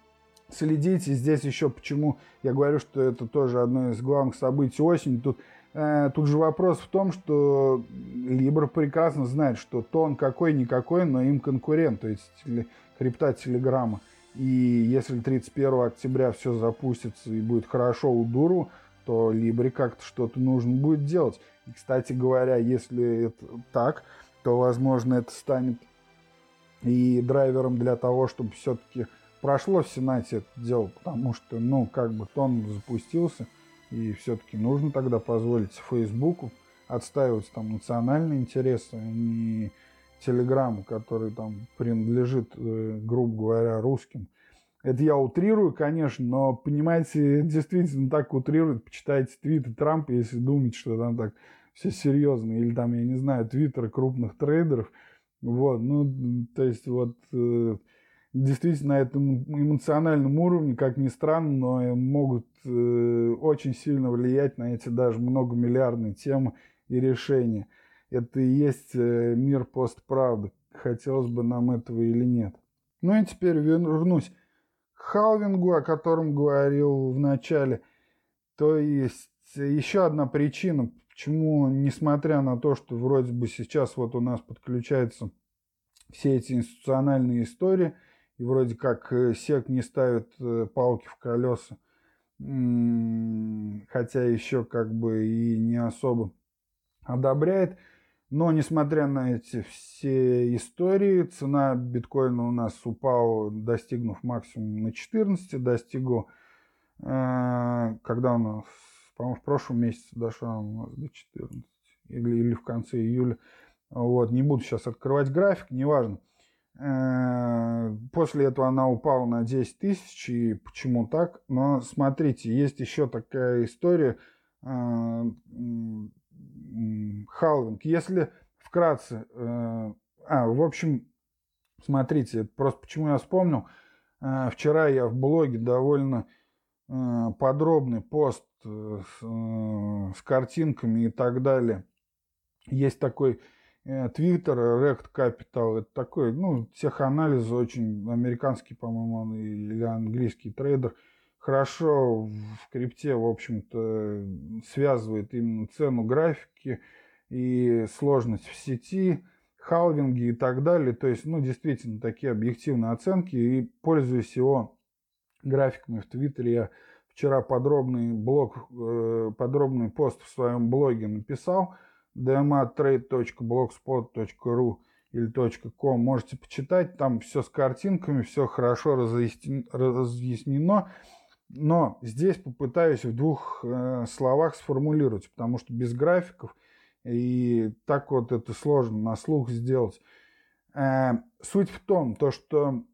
следить. И здесь еще почему я говорю, что это тоже одно из главных событий осени. Тут, э, тут же вопрос в том, что Libra прекрасно знает, что тон какой-никакой, но им конкурент. То есть теле, крипта Телеграма. И если тридцать первого октября все запустится и будет хорошо у дуру, то Libra как-то что-то нужно будет делать. И, кстати говоря, если это так, то, возможно, это станет и драйвером для того, чтобы все-таки прошло в Сенате это дело, потому что, ну, как бы тон запустился, и все-таки нужно тогда позволить Фейсбуку отстаивать там национальные интересы, а не Телеграму, который там принадлежит, грубо говоря, русским. Это я утрирую, конечно, но, понимаете, действительно так утрирует. Почитайте твиты Трампа, если думаете, что там так все серьезно. Или там, я не знаю, твиттеры крупных трейдеров. Вот, ну, то есть вот э, действительно на этом эмоциональном уровне, как ни странно, но могут э, очень сильно влиять на эти даже многомиллиардные темы и решения. Это и есть э, мир постправды. Хотелось бы нам этого или нет. Ну и теперь вернусь халвингу, о котором говорил в начале. То есть еще одна причина, почему, несмотря на то, что вроде бы сейчас вот у нас подключаются все эти институциональные истории, и вроде как сек не ставит палки в колеса, хотя еще как бы и не особо одобряет, но, несмотря на эти все истории, цена биткоина у нас упала, достигнув максимума на четырнадцать, достигла, когда у нас по-моему, в прошлом месяце дошла у нас до четырнадцати или, или в конце июля. Вот, не буду сейчас открывать график, неважно. После этого она упала на десять тысяч, и почему так? Но смотрите, есть еще такая история, халвинг. Если вкратце, а, в общем, смотрите, это просто почему я вспомнил. Вчера я в блоге довольно подробный пост с картинками и так далее. Есть такой Twitter, Rect Capital, это такой, ну, теханализ очень, американский, по-моему, он или английский трейдер, хорошо в крипте, в общем-то, связывает именно цену графики и сложность в сети, халвинги и так далее, то есть, ну, действительно, такие объективные оценки, и, пользуясь его графиками в Твиттере, я вчера подробный блог, подробный пост в своем блоге написал, dmatrade.blogspot.ru или .com, можете почитать, там все с картинками, все хорошо разъяснено, но здесь попытаюсь в двух э, словах сформулировать, потому что без графиков и так вот это сложно на слух сделать. Э, суть в том, то, что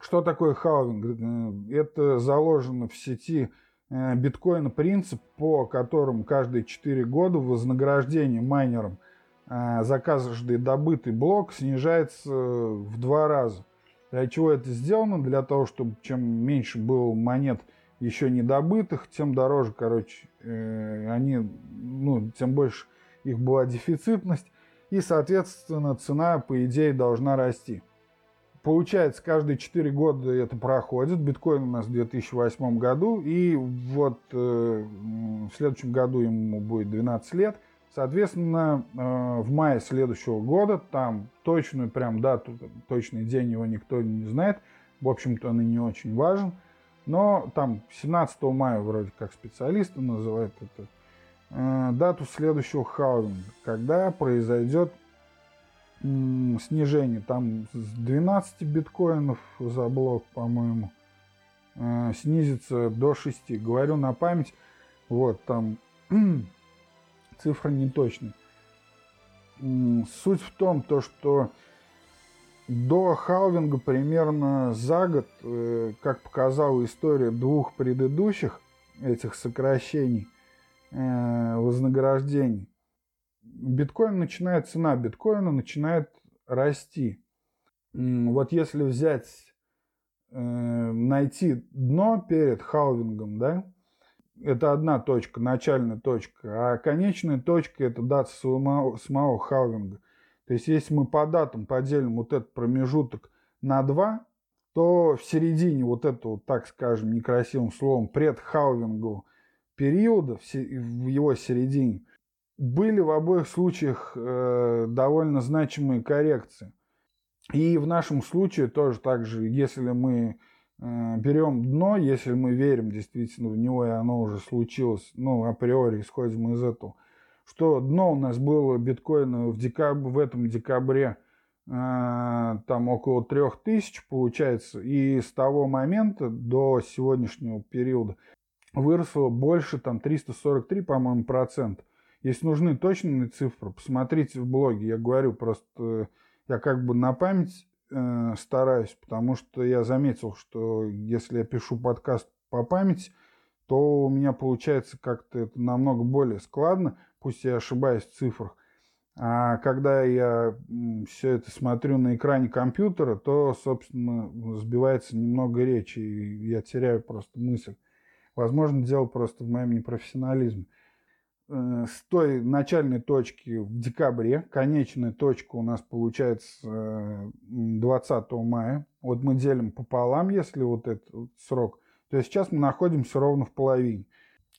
что такое халвинг? Это заложено в сети биткоина принцип, по которому каждые четыре года вознаграждение майнерам за каждый добытый блок снижается в два раза. Для чего это сделано? Для того, чтобы чем меньше было монет еще не добытых, тем дороже, короче, они, ну, тем больше их была дефицитность, и, соответственно, цена, по идее, должна расти. Получается, каждые четыре года это проходит. Биткоин у нас в две тысячи восьмом году. И вот э, в следующем году ему будет двенадцать лет. Соответственно, э, в мае следующего года, там точную прям дату, точный день его никто не знает. В общем-то, он и не очень важен. Но там семнадцатого мая, вроде как специалисты называют это, э, дату следующего халвинга, когда произойдет снижение там с двенадцати биткоинов за блок, по-моему, снизится до шести. Говорю на память, вот там цифра неточная. Суть в том, то, что до халвинга примерно за год, как показала история двух предыдущих этих сокращений вознаграждений, биткоин начинает, цена биткоина начинает расти. Вот если взять, найти дно перед халвингом, да, это одна точка, начальная точка, а конечная точка — это дата самого, самого халвинга. То есть если мы по датам поделим вот этот промежуток на два, то в середине вот этого, так скажем, некрасивым словом, предхалвингового периода, в его середине, были в обоих случаях э, довольно значимые коррекции. И в нашем случае тоже так же, если мы э, берем дно, если мы верим действительно в него, и оно уже случилось, ну, априори исходим из этого, что дно у нас было биткоина в, декаб... в этом декабре э, там около трёх тысяч, получается, и с того момента до сегодняшнего периода выросло больше, там, триста сорок три, по-моему, процента. Если нужны точные цифры, посмотрите в блоге. Я говорю просто, я как бы на память э, стараюсь, потому что я заметил, что если я пишу подкаст по памяти, то у меня получается как-то это намного более складно, пусть я ошибаюсь в цифрах. А когда я все это смотрю на экране компьютера, то, собственно, сбивается немного речи, и я теряю просто мысль. Возможно, дело просто в моем непрофессионализме. С той начальной точки в декабре, конечная точка у нас получается двадцатого мая. Вот мы делим пополам, если вот этот срок, то есть сейчас мы находимся ровно в половине.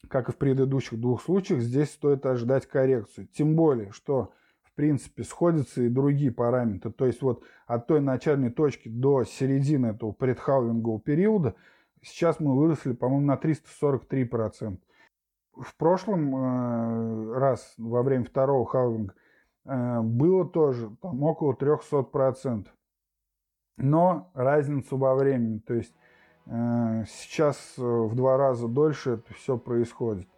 Как и в предыдущих двух случаях, здесь стоит ожидать коррекцию. Тем более, что в принципе сходятся и другие параметры. То есть вот от той начальной точки до середины этого предхалвингового периода сейчас мы выросли, по-моему, на триста сорок три процента. В прошлом э, раз, во время второго халвинга, э, было тоже там около триста процентов. Но разница во времени, то есть э, сейчас в два раза дольше это все происходит.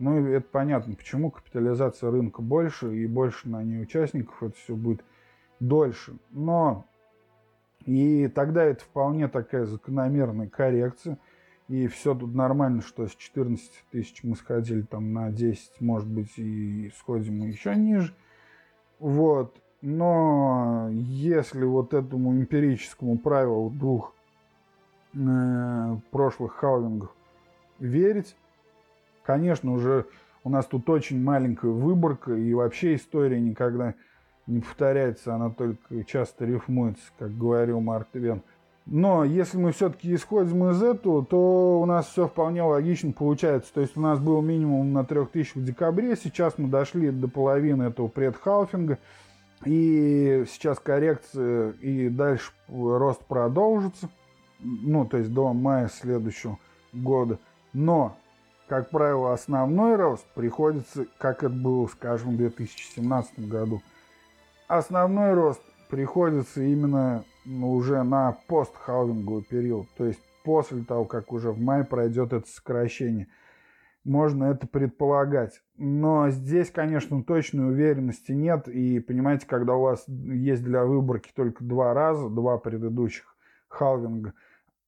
Ну, это понятно, почему капитализация рынка больше, и больше на ней участников, это все будет дольше. Но и тогда это вполне такая закономерная коррекция, и все тут нормально, что с четырнадцати тысяч мы сходили там на десять, может быть, и сходим еще ниже. Вот. Но если вот этому эмпирическому правилу двух э, прошлых халвингов верить, конечно, уже у нас тут очень маленькая выборка, и вообще история никогда не повторяется, она только часто рифмуется, как говорил Марк Твен. Но если мы все-таки исходим из этого, то у нас все вполне логично получается. То есть у нас был минимум на трех тысячах в декабре, сейчас мы дошли до половины этого предхалфинга, и сейчас коррекция, и дальше рост продолжится, ну, то есть до мая следующего года. Но... как правило, основной рост приходится, как это было, скажем, в две тысячи семнадцатом году, основной рост приходится именно уже на постхалвинговый период, то есть после того, как уже в мае пройдет это сокращение. Можно это предполагать. Но здесь, конечно, точной уверенности нет. И понимаете, когда у вас есть для выборки только два раза, два предыдущих халвинга,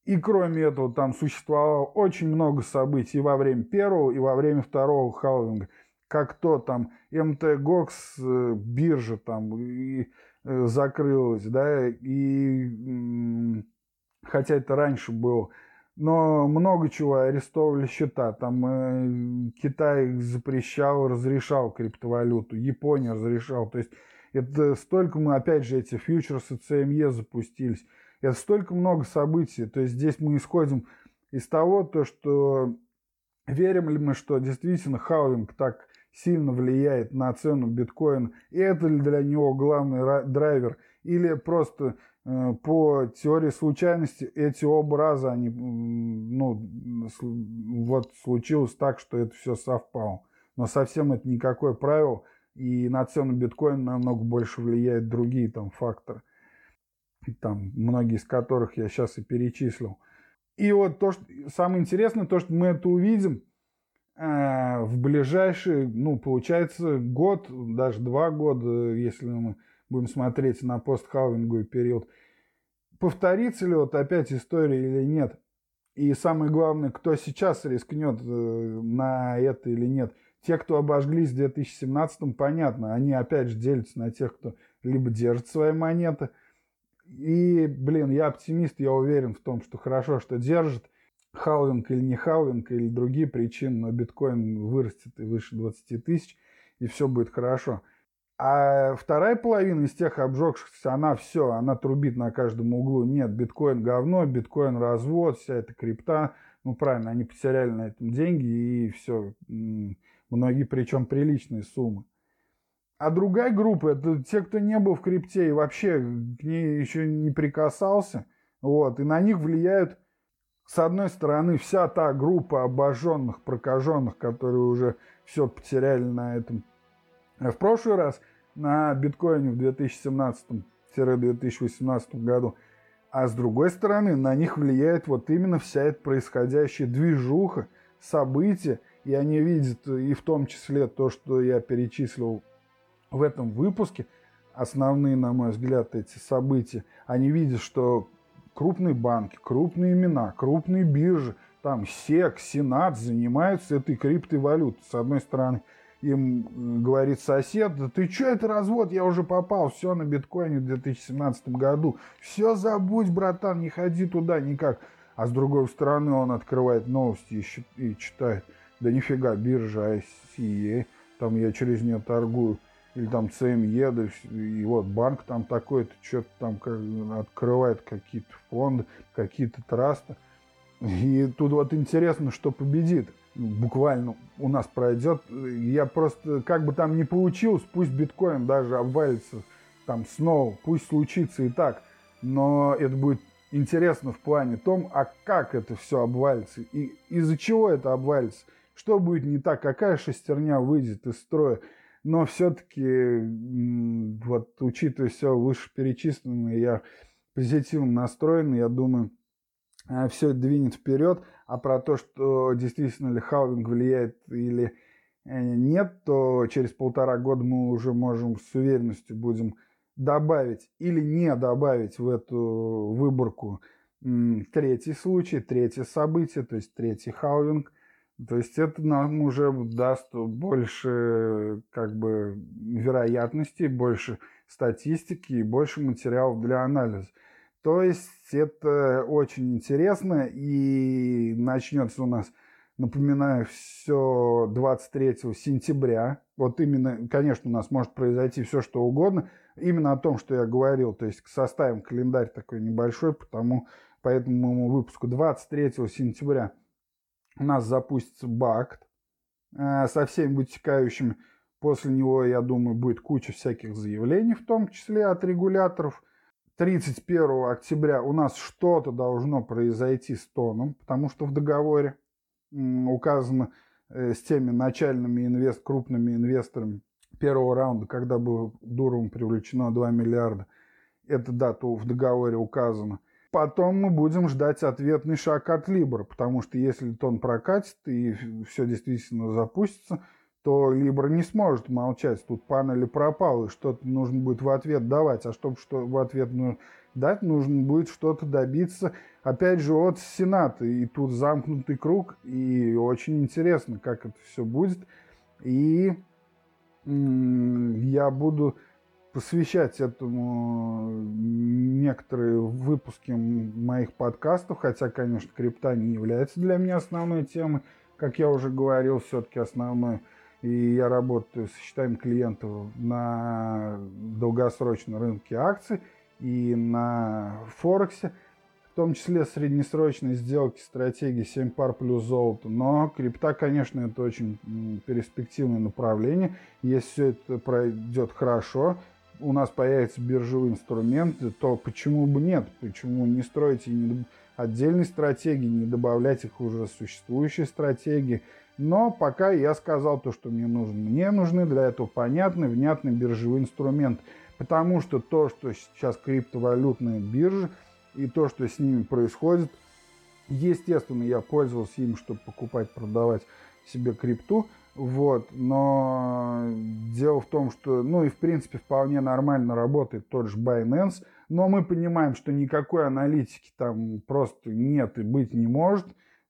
и кроме этого там существовало очень много событий и во время первого, и во время второго халвинга. Как то там эм тэ гокс, биржа там и закрылась, да, и хотя это раньше было, но много чего, арестовывали счета, там Китай запрещал, разрешал криптовалюту, Япония разрешала, то есть это столько мы, опять же, эти фьючерсы си эм и запустились. Это столько много событий, то есть здесь мы исходим из того, то, что верим ли мы, что действительно халвинг так сильно влияет на цену биткоина, и это ли для него главный драйвер, или просто э, по теории случайности эти оба раза, они, ну, вот случилось так, что это все совпало. Но совсем это никакое правило, и на цену биткоина намного больше влияют другие там факторы. Там, многие из которых я сейчас и перечислил. И вот то, что самое интересное, то, что мы это увидим э, в ближайший, ну, получается, год, даже два года, если мы будем смотреть на постхалвинговый период. Повторится ли вот опять история или нет? И самое главное, кто сейчас рискнет э, на это или нет? Те, кто обожглись в две тысячи семнадцатом, понятно, они опять же делятся на тех, кто либо держит свои монеты. И, блин, я оптимист, я уверен в том, что хорошо, что держит. Халвинг или не халвинг, или другие причины, но биткоин вырастет и выше двадцати тысяч, и все будет хорошо. А вторая половина из тех обжегшихся, она все, она трубит на каждом углу. Нет, биткоин говно, биткоин развод, вся эта крипта. Ну, правильно, они потеряли на этом деньги, и все. Многие, причем приличные суммы. А другая группа, это те, кто не был в крипте и вообще к ней еще не прикасался. Вот, и на них влияют, с одной стороны, вся та группа обожженных, прокаженных, которые уже все потеряли на этом. В прошлый раз на биткоине в две тысячи семнадцатом - две тысячи восемнадцатом году. А с другой стороны, на них влияет вот именно вся эта происходящая движуха, события. И они видят, и в том числе то, что я перечислил в этом выпуске, основные, на мой взгляд, эти события, они видят, что крупные банки, крупные имена, крупные биржи, там сэк, Сенат занимаются этой криптовалютой. С одной стороны, им говорит сосед: да ты что, это развод, я уже попал, все на биткоине в две тысячи семнадцатом году, все забудь, братан, не ходи туда никак. А с другой стороны, он открывает новости и читает: да нифига, биржа ай си и, там я через нее торгую. Или там си эм и, и вот банк там такой-то, что-то там как, открывает какие-то фонды, какие-то трасты. И тут вот интересно, что победит. Буквально у нас пройдет. Я просто, как бы там ни получилось, пусть биткоин даже обвалится там снова, пусть случится и так. Но это будет интересно в плане том, а как это все обвалится, и из-за чего это обвалится, что будет не так, какая шестерня выйдет из строя. Но все-таки, вот, учитывая все вышеперечисленное, я позитивно настроен, я думаю, все двинет вперед. А про то, что действительно ли халвинг влияет или нет, то через полтора года мы уже можем с уверенностью будем добавить или не добавить в эту выборку третий случай, третье событие, то есть третий халвинг. То есть это нам уже даст больше как бы вероятностей, больше статистики и больше материалов для анализа. То есть это очень интересно, и начнется у нас, напоминаю, все двадцать третьего сентября. Вот именно, конечно, у нас может произойти все, что угодно. Именно о том, что я говорил, то есть составим календарь такой небольшой, потому по этому выпуску двадцать третьего сентября у нас запустится Bakkt э, со всеми вытекающими. После него, я думаю, будет куча всяких заявлений, в том числе от регуляторов. тридцать первого октября у нас что-то должно произойти с тоном, потому что в договоре указано э, с теми начальными инвест, крупными инвесторами первого раунда, когда было Дуровым привлечено два миллиарда. Эта дата в договоре указана. Потом мы будем ждать ответный шаг от Libra, потому что если тон прокатит и все действительно запустится, то Libra не сможет молчать. Тут панели пропала, и что-то нужно будет в ответ давать. А чтобы что в ответ дать, нужно будет что-то добиться, опять же, от Сената. И тут замкнутый круг, и очень интересно, как это все будет. И я буду посвящать этому некоторые выпуски моих подкастов, хотя, конечно, крипта не является для меня основной темой. Как я уже говорил, все-таки основной. И я работаю с счетами клиентов на долгосрочном рынке акций и на Форексе, в том числе среднесрочные сделки, стратегии семь пар плюс золото. Но крипта, конечно, это очень перспективное направление. Если все это пройдет хорошо, у нас появятся биржевые инструменты, то почему бы нет? Почему не строить отдельные стратегии, не добавлять их уже в существующие стратегии? Но пока я сказал то, что мне нужно. Мне нужны для этого понятные, внятные биржевые инструменты. Потому что то, что сейчас криптовалютные биржи и то, что с ними происходит, естественно, я пользовался им, чтобы покупать, продавать себе крипту. Вот, но дело в том, что, ну и в принципе вполне нормально работает тот же Binance, но мы понимаем, что никакой аналитики там просто нет и быть не может,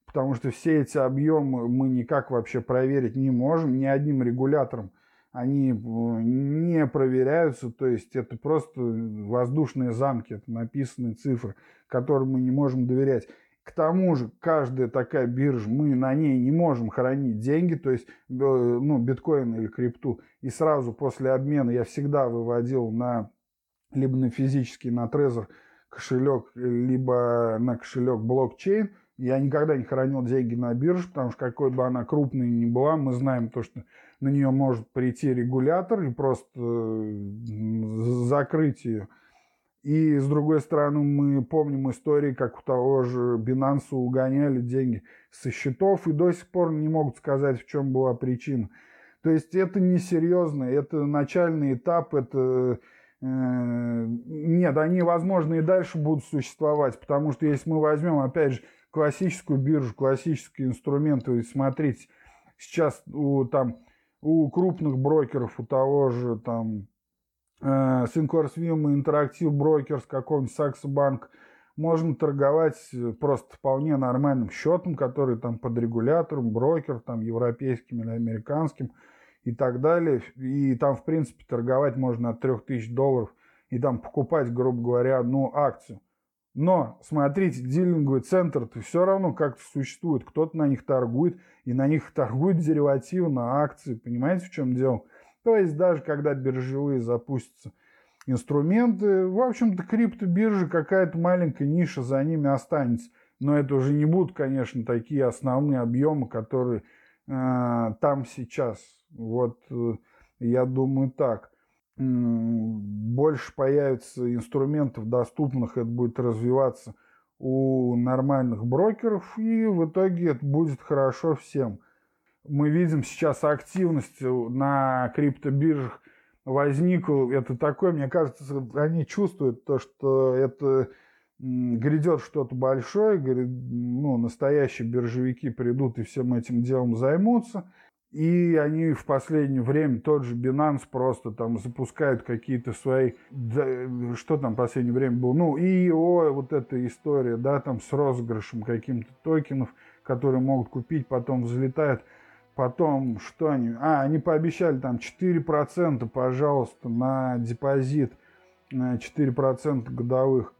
потому что все эти объемы мы никак вообще проверить не можем, ни одним регулятором они не проверяются, то есть это просто воздушные замки, это написанные цифры, которым мы не можем доверять. К тому же, каждая такая биржа, мы на ней не можем хранить деньги, то есть, ну, биткоин или крипту. И сразу после обмена я всегда выводил на, либо на физический, на Trezor кошелек, либо на кошелек блокчейн. Я никогда не хранил деньги на бирже, потому что какой бы она крупной ни была, мы знаем то, что на нее может прийти регулятор и просто закрыть ее. И, с другой стороны, мы помним истории, как у того же Binance угоняли деньги со счетов и до сих пор не могут сказать, в чем была причина. То есть это несерьезно, это начальный этап, это... Э, нет, они, возможно, и дальше будут существовать, потому что если мы возьмем, опять же, классическую биржу, классические инструменты, и смотрите, сейчас у, там, у крупных брокеров, у того же там... Thinkorswim, Interactive Brokers, какого-нибудь Saxo Bank, можно торговать просто вполне нормальным счетом, который там под регулятором, брокер, там европейским или американским и так далее. И там, в принципе, торговать можно от три тысячи долларов и там покупать, грубо говоря, одну акцию. Но, смотрите, дилинговый центр-то все равно как-то существует. Кто-то на них торгует, и на них торгуют деривативно акции. Понимаете, в чем дело? То есть даже когда биржевые запустятся инструменты, в общем-то криптобиржа, какая-то маленькая ниша за ними останется. Но это уже не будут, конечно, такие основные объемы, которые э, там сейчас. Вот э, я думаю так. Больше появится инструментов доступных, это будет развиваться у нормальных брокеров, и в итоге это будет хорошо всем. Мы видим сейчас активность на криптобиржах возникла. Это такое, мне кажется, они чувствуют то, что это грядет что-то большое. Ну, настоящие биржевики придут и всем этим делом займутся. И они в последнее время, тот же Binance просто там запускают какие-то свои, да, что там в последнее время было, ну, И И О, вот эта история, да, там с розыгрышем каким-то токенов, которые могут купить, потом взлетают, потом что они, а, они пообещали там четыре процента, пожалуйста, на депозит, четыре процента годовых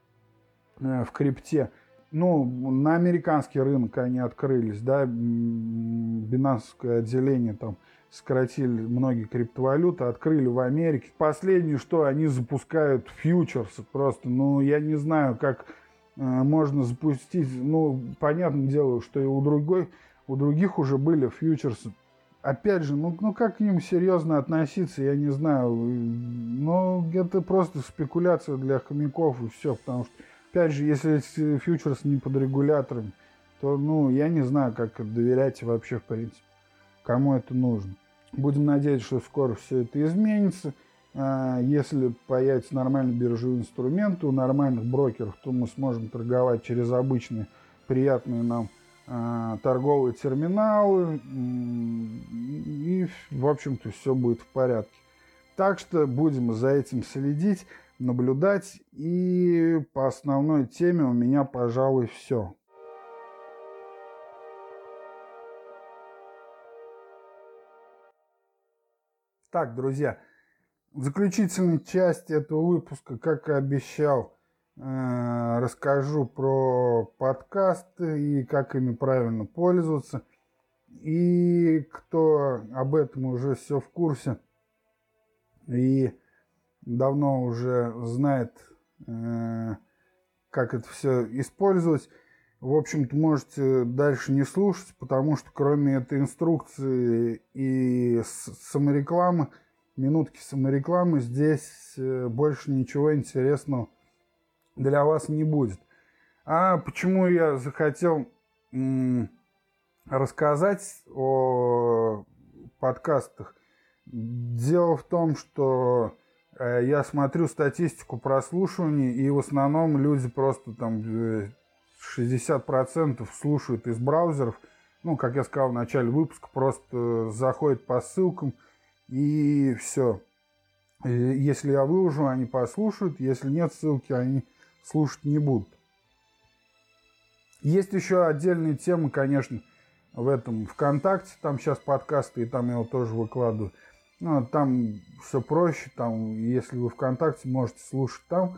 в крипте. Ну, на американский рынок они открылись, да, бинансовое отделение там сократили многие криптовалюты, открыли в Америке. Последнее, что они запускают фьючерсы просто, ну, я не знаю, как э, можно запустить, ну, понятное дело, что и у другой, у других уже были фьючерсы. Опять же, ну, ну, как к ним серьезно относиться, я не знаю, ну, это просто спекуляция для хомяков и все, потому что опять же, если фьючерс не под регулятором, то, ну, я не знаю, как доверять вообще, в принципе, кому это нужно. Будем надеяться, что скоро все это изменится. Если появятся нормальные биржевые инструменты у нормальных брокеров, то мы сможем торговать через обычные приятные нам торговые терминалы. И, в общем-то, все будет в порядке. Так что будем за этим следить, наблюдать, и по основной теме у меня, пожалуй, все. Так, друзья, в заключительной части этого выпуска, как и обещал, расскажу про подкасты и как ими правильно пользоваться. И кто об этом уже все в курсе и давно уже знает, э, как это все использовать. В общем-то, можете дальше не слушать, потому что кроме этой инструкции и саморекламы, минутки саморекламы, здесь э, больше ничего интересного для вас не будет. А почему я захотел э, рассказать о подкастах? Дело в том, что я смотрю статистику прослушиваний, и в основном люди просто там шестьдесят процентов слушают из браузеров. Ну, как я сказал в начале выпуска, просто заходят по ссылкам, и все. Если я выложу, они послушают, если нет ссылки, они слушать не будут. Есть еще отдельные темы, конечно, в этом ВКонтакте, там сейчас подкасты, и там я его тоже выкладываю. Ну, там все проще, там, если вы ВКонтакте, можете слушать там.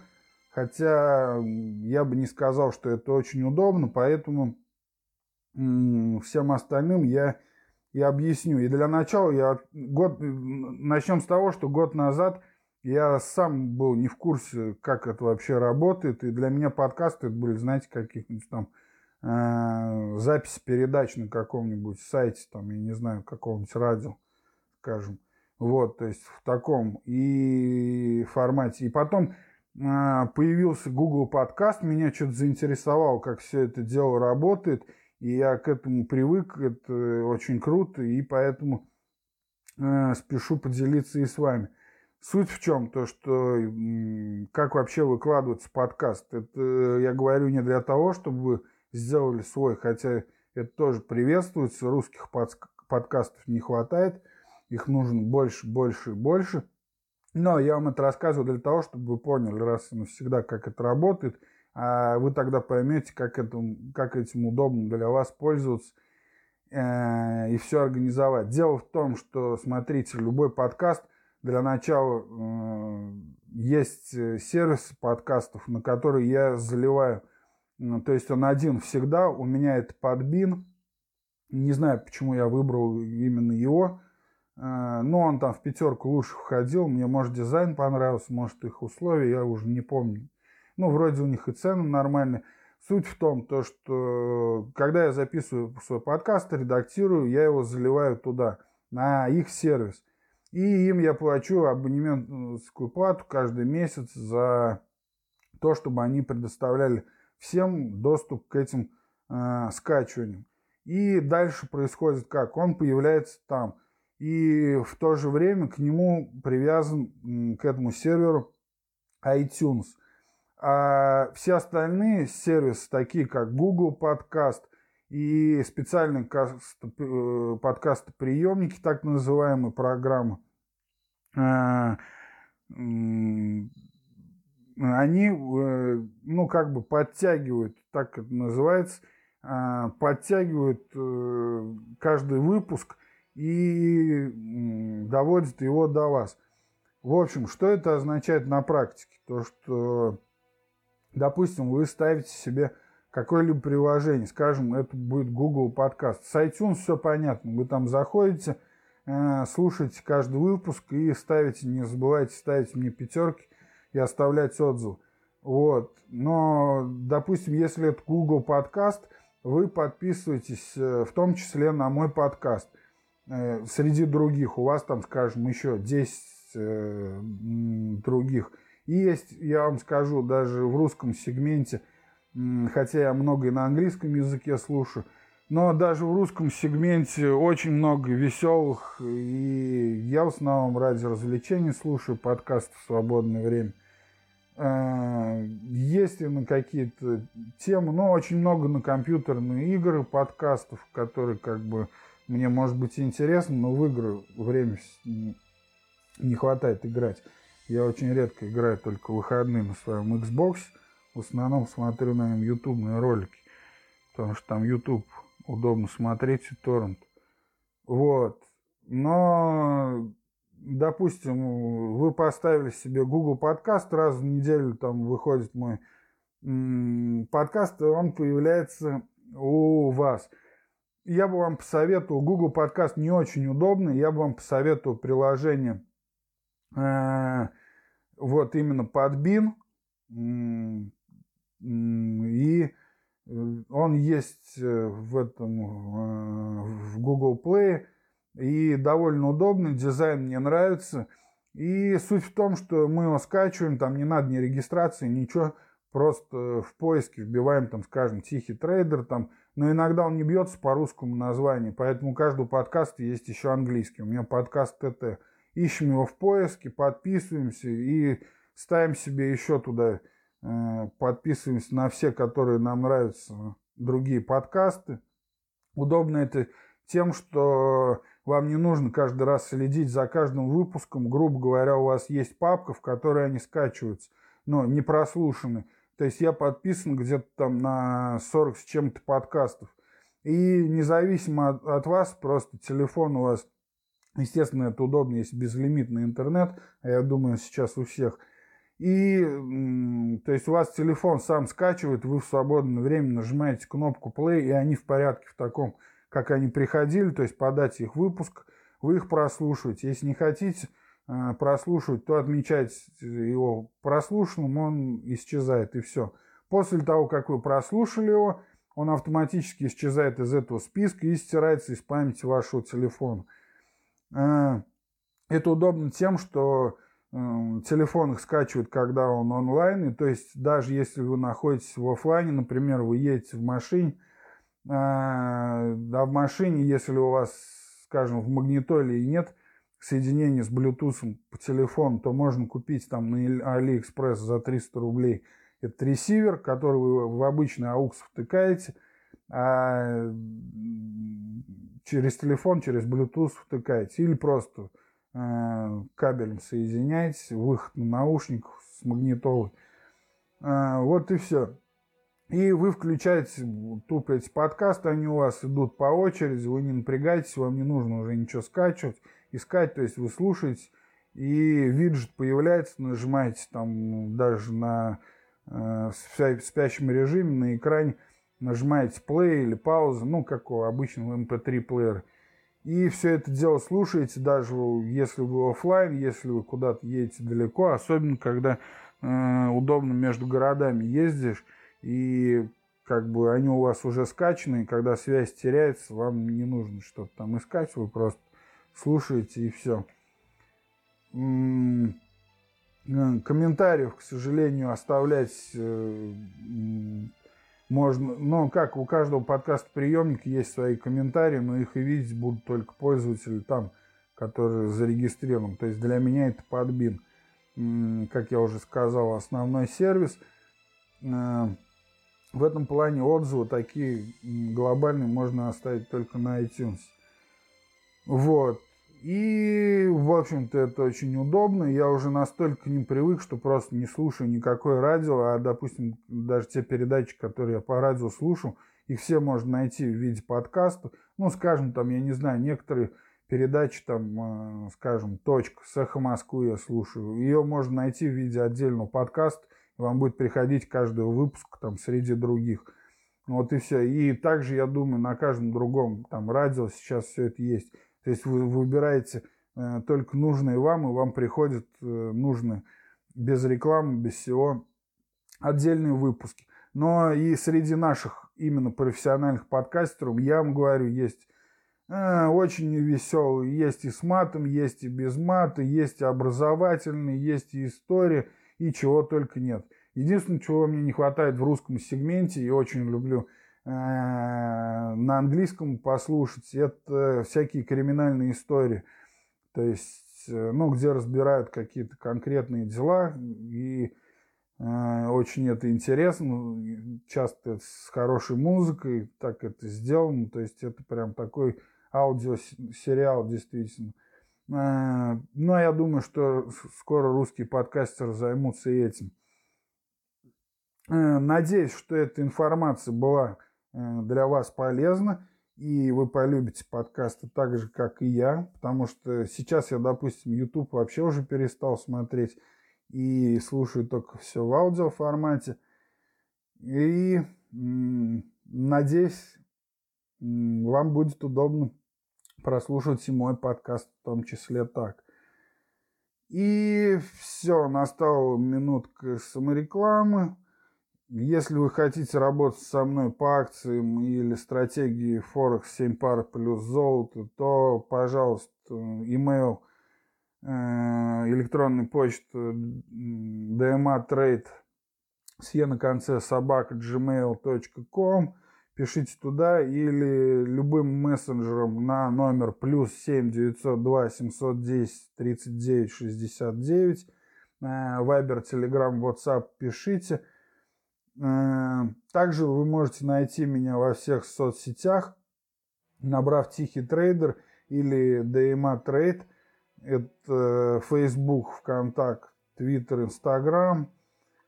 Хотя я бы не сказал, что это очень удобно, поэтому м- всем остальным я и объясню. И для начала я год, начнем с того, что год назад я сам был не в курсе, как это вообще работает. И для меня подкасты это были, знаете, каких-нибудь там э- записи передач на каком-нибудь сайте, там, я не знаю, какого-нибудь радио, скажем. Вот, то есть в таком и формате. И потом э, появился Google Podcast, меня что-то заинтересовало, как все это дело работает, и я к этому привык, это очень круто, и поэтому э, спешу поделиться и с вами. Суть в чем то, что э, как вообще выкладывается подкаст. Это э, я говорю не для того, чтобы вы сделали свой, хотя это тоже приветствуется, русских под, подкастов не хватает. Их нужно больше, больше и больше. Но я вам это рассказываю для того, чтобы вы поняли раз и навсегда, как это работает. А вы тогда поймете, как, это, как этим удобно для вас пользоваться э- и все организовать. Дело в том, что, смотрите, любой подкаст, для начала э- есть сервисы подкастов, на которые я заливаю. Ну, то есть он один всегда. У меня это Podbean. Не знаю, почему я выбрал именно его. Ну, он там в пятерку лучше входил. Мне, может, дизайн понравился, может, их условия, я уже не помню. Ну, вроде у них и цены нормальные. Суть в том, то, что когда я записываю свой подкаст, редактирую, я его заливаю туда, на их сервис. И им я плачу абонементскую плату каждый месяц за то, чтобы они предоставляли всем доступ к этим э, скачиваниям. И дальше происходит как? Он появляется там. И в то же время к нему привязан, к этому серверу, iTunes. А все остальные сервисы, такие как Google Podcast и специальные подкастоприемники, так называемые программы, они, ну, как бы подтягивают, так это называется, подтягивают каждый выпуск и доводят его до вас. В общем, что это означает на практике? То, что, допустим, вы ставите себе какое-либо приложение, скажем, это будет Google Podcast. С iTunes все понятно, вы там заходите, слушаете каждый выпуск и ставите, не забывайте ставить мне пятерки и оставлять отзывы. Вот. Но, допустим, если это Google Podcast, вы подписываетесь в том числе на мой подкаст. Среди других у вас там, скажем, еще десять других. И есть, я вам скажу, даже в русском сегменте, хотя я много и на английском языке слушаю, но даже в русском сегменте очень много веселых, и я в основном ради развлечений слушаю подкасты в свободное время. Есть и на какие-то темы, но очень много на компьютерные игры, подкастов, которые как бы мне может быть интересны, но в игры время не хватает играть. Я очень редко играю, только в выходные на своем Xbox. В основном смотрю на нем ютубные ролики, потому что там YouTube удобно смотреть и торрент. Вот. Но, допустим, вы поставили себе Google Podcast, раз в неделю там выходит мой м-м, подкаст, и он появляется у вас. Я бы вам посоветовал, Google Podcast не очень удобный, я бы вам посоветовал приложение э-э- вот именно Podbean, и он есть в этом, в Google Play, и довольно удобный, дизайн мне нравится. И суть в том, что мы его скачиваем, там не надо ни регистрации, ничего, просто в поиске вбиваем, там, скажем, «Тихий трейдер», там, но иногда он не бьется по русскому названию, поэтому у каждого подкаста есть еще английский. У меня подкаст ТТ. Ищем его в поиске, подписываемся и ставим себе еще туда, э, подписываемся на все, которые нам нравятся, другие подкасты. Удобно это тем, что вам не нужно каждый раз следить за каждым выпуском. Грубо говоря, у вас есть папка, в которой они скачиваются, но не прослушаны. То есть я подписан где-то там на сорок с чем-то подкастов. И независимо от, от вас, просто телефон у вас, естественно, это удобно, если безлимитный интернет, а я думаю, сейчас у всех. И, то есть, у вас телефон сам скачивает, вы в свободное время нажимаете кнопку play, и они в порядке, в таком, как они приходили, то есть, по дате их выпуска, вы их прослушиваете. Если не хотите э, прослушивать, то отмечаете его прослушанным, он исчезает, и все. После того, как вы прослушали его, он автоматически исчезает из этого списка и стирается из памяти вашего телефона. Э, это удобно тем, что телефон их скачивает, когда он онлайн, и то есть даже если вы находитесь в офлайне, например, вы едете в машине, а в машине, если у вас, скажем, в магнитоле нет соединения с Bluetooth по телефону, то можно купить там на AliExpress за триста рублей этот ресивер, который вы в обычный а у икс втыкаете, а через телефон, через Bluetooth втыкаете, или просто кабелем соединяете, выход на наушник с магнитолой. Вот и все. И вы включаете тупо эти подкасты, они у вас идут по очереди, вы не напрягаетесь, вам не нужно уже ничего скачивать, искать, то есть вы слушаете, и виджет появляется, нажимаете там даже на э, в спящем режиме на экране, нажимаете play или пауза, ну, как у обычного эм пэ три плеера. И все это дело слушаете, даже если вы офлайн, если вы куда-то едете далеко, особенно когда э, удобно между городами ездишь, и как бы они у вас уже скачаны, и когда связь теряется, вам не нужно что-то там искать, вы просто слушаете и все. М-м-м- комментариев, к сожалению, оставлять э-м- можно, ну, как у каждого подкаст-приемника есть свои комментарии, но их и видеть будут только пользователи там, которые зарегистрированы. То есть для меня это Podbean, как я уже сказал, основной сервис. в этом плане отзывы такие глобальные можно оставить только на iTunes. Вот. И, в общем-то, это очень удобно. Я уже настолько к ним привык, что просто не слушаю никакое радио. А, допустим, даже те передачи, которые я по радио слушаю, их все можно найти в виде подкаста. Ну, скажем, там, я не знаю, некоторые передачи, там, скажем, «Точка» с «Эхо Москвы» я слушаю. Ее можно найти в виде отдельного подкаста. Вам будет приходить каждый выпуск там среди других. Вот и все. И также, я думаю, на каждом другом там радио сейчас все это есть. То есть вы выбираете э, только нужные вам, и вам приходят э, нужные без рекламы, без всего отдельные выпуски. Но и среди наших именно профессиональных подкастеров, я вам говорю, есть э, очень веселые, есть и с матом, есть и без мата, есть и образовательные, есть и истории, и чего только нет. Единственное, чего мне не хватает в русском сегменте, и очень люблю э, на английском послушать, это всякие криминальные истории. То есть, э, ну, где разбирают какие-то конкретные дела, и э, очень это интересно. Часто это с хорошей музыкой так это сделано. То есть, это прям такой аудиосериал действительно. Но я думаю, что скоро русские подкастеры займутся этим. Надеюсь, что эта информация была для вас полезна, и вы полюбите подкасты так же, как и я, потому что сейчас я, допустим, YouTube вообще уже перестал смотреть и слушаю только все в аудиоформате. И надеюсь, вам будет удобно прослушать и мой подкаст в том числе так. И все, настала минутка саморекламы. Если вы хотите работать со мной по акциям или стратегии Форекс семь пар плюс золото, то, пожалуйста, имейл, электронная почта dmatrade с е на конце собака джи мейл точка ком. Пишите туда или любым мессенджером на номер плюс семь девятьсот два семьсот десять тридцать девять шестьдесят девять. Вайбер, Телеграм, WhatsApp пишите. Также вы можете найти меня во всех соцсетях, набрав Тихий Трейдер или ди эм эй Trade. Это Facebook, ВКонтакт, Twitter, Instagram.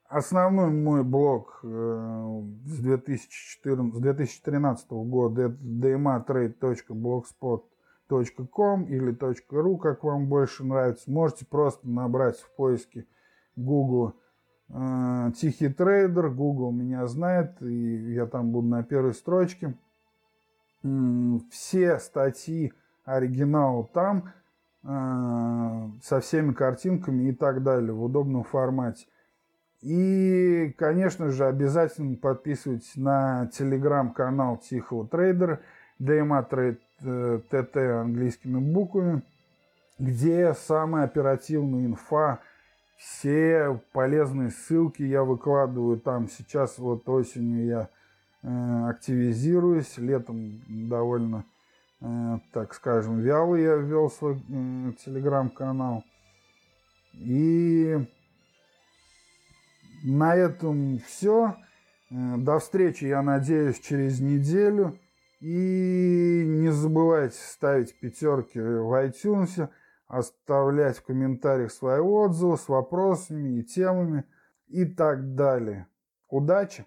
Основной мой блог э, с, две тысячи четырнадцатого, с две тысячи тринадцатого года это dmatrade точка blogspot точка ком или .ru, как вам больше нравится. Можете просто набрать в поиске Google э, Тихий Трейдер. Google меня знает, и я там буду на первой строчке. Все статьи оригинал там, э, со всеми картинками и так далее в удобном формате. И, конечно же, обязательно подписывайтесь на телеграм-канал Тихого Трейдера, ди эм эй Trade ТТ английскими буквами, где самая оперативная инфа, все полезные ссылки я выкладываю там. Сейчас вот осенью я э, активизируюсь, летом довольно, э, так скажем, вяло я ввел свой э, телеграм-канал. И... На этом все. До встречи, я надеюсь, через неделю. И не забывайте ставить пятерки в iTunes, оставлять в комментариях свои отзывы с вопросами и темами и так далее. Удачи!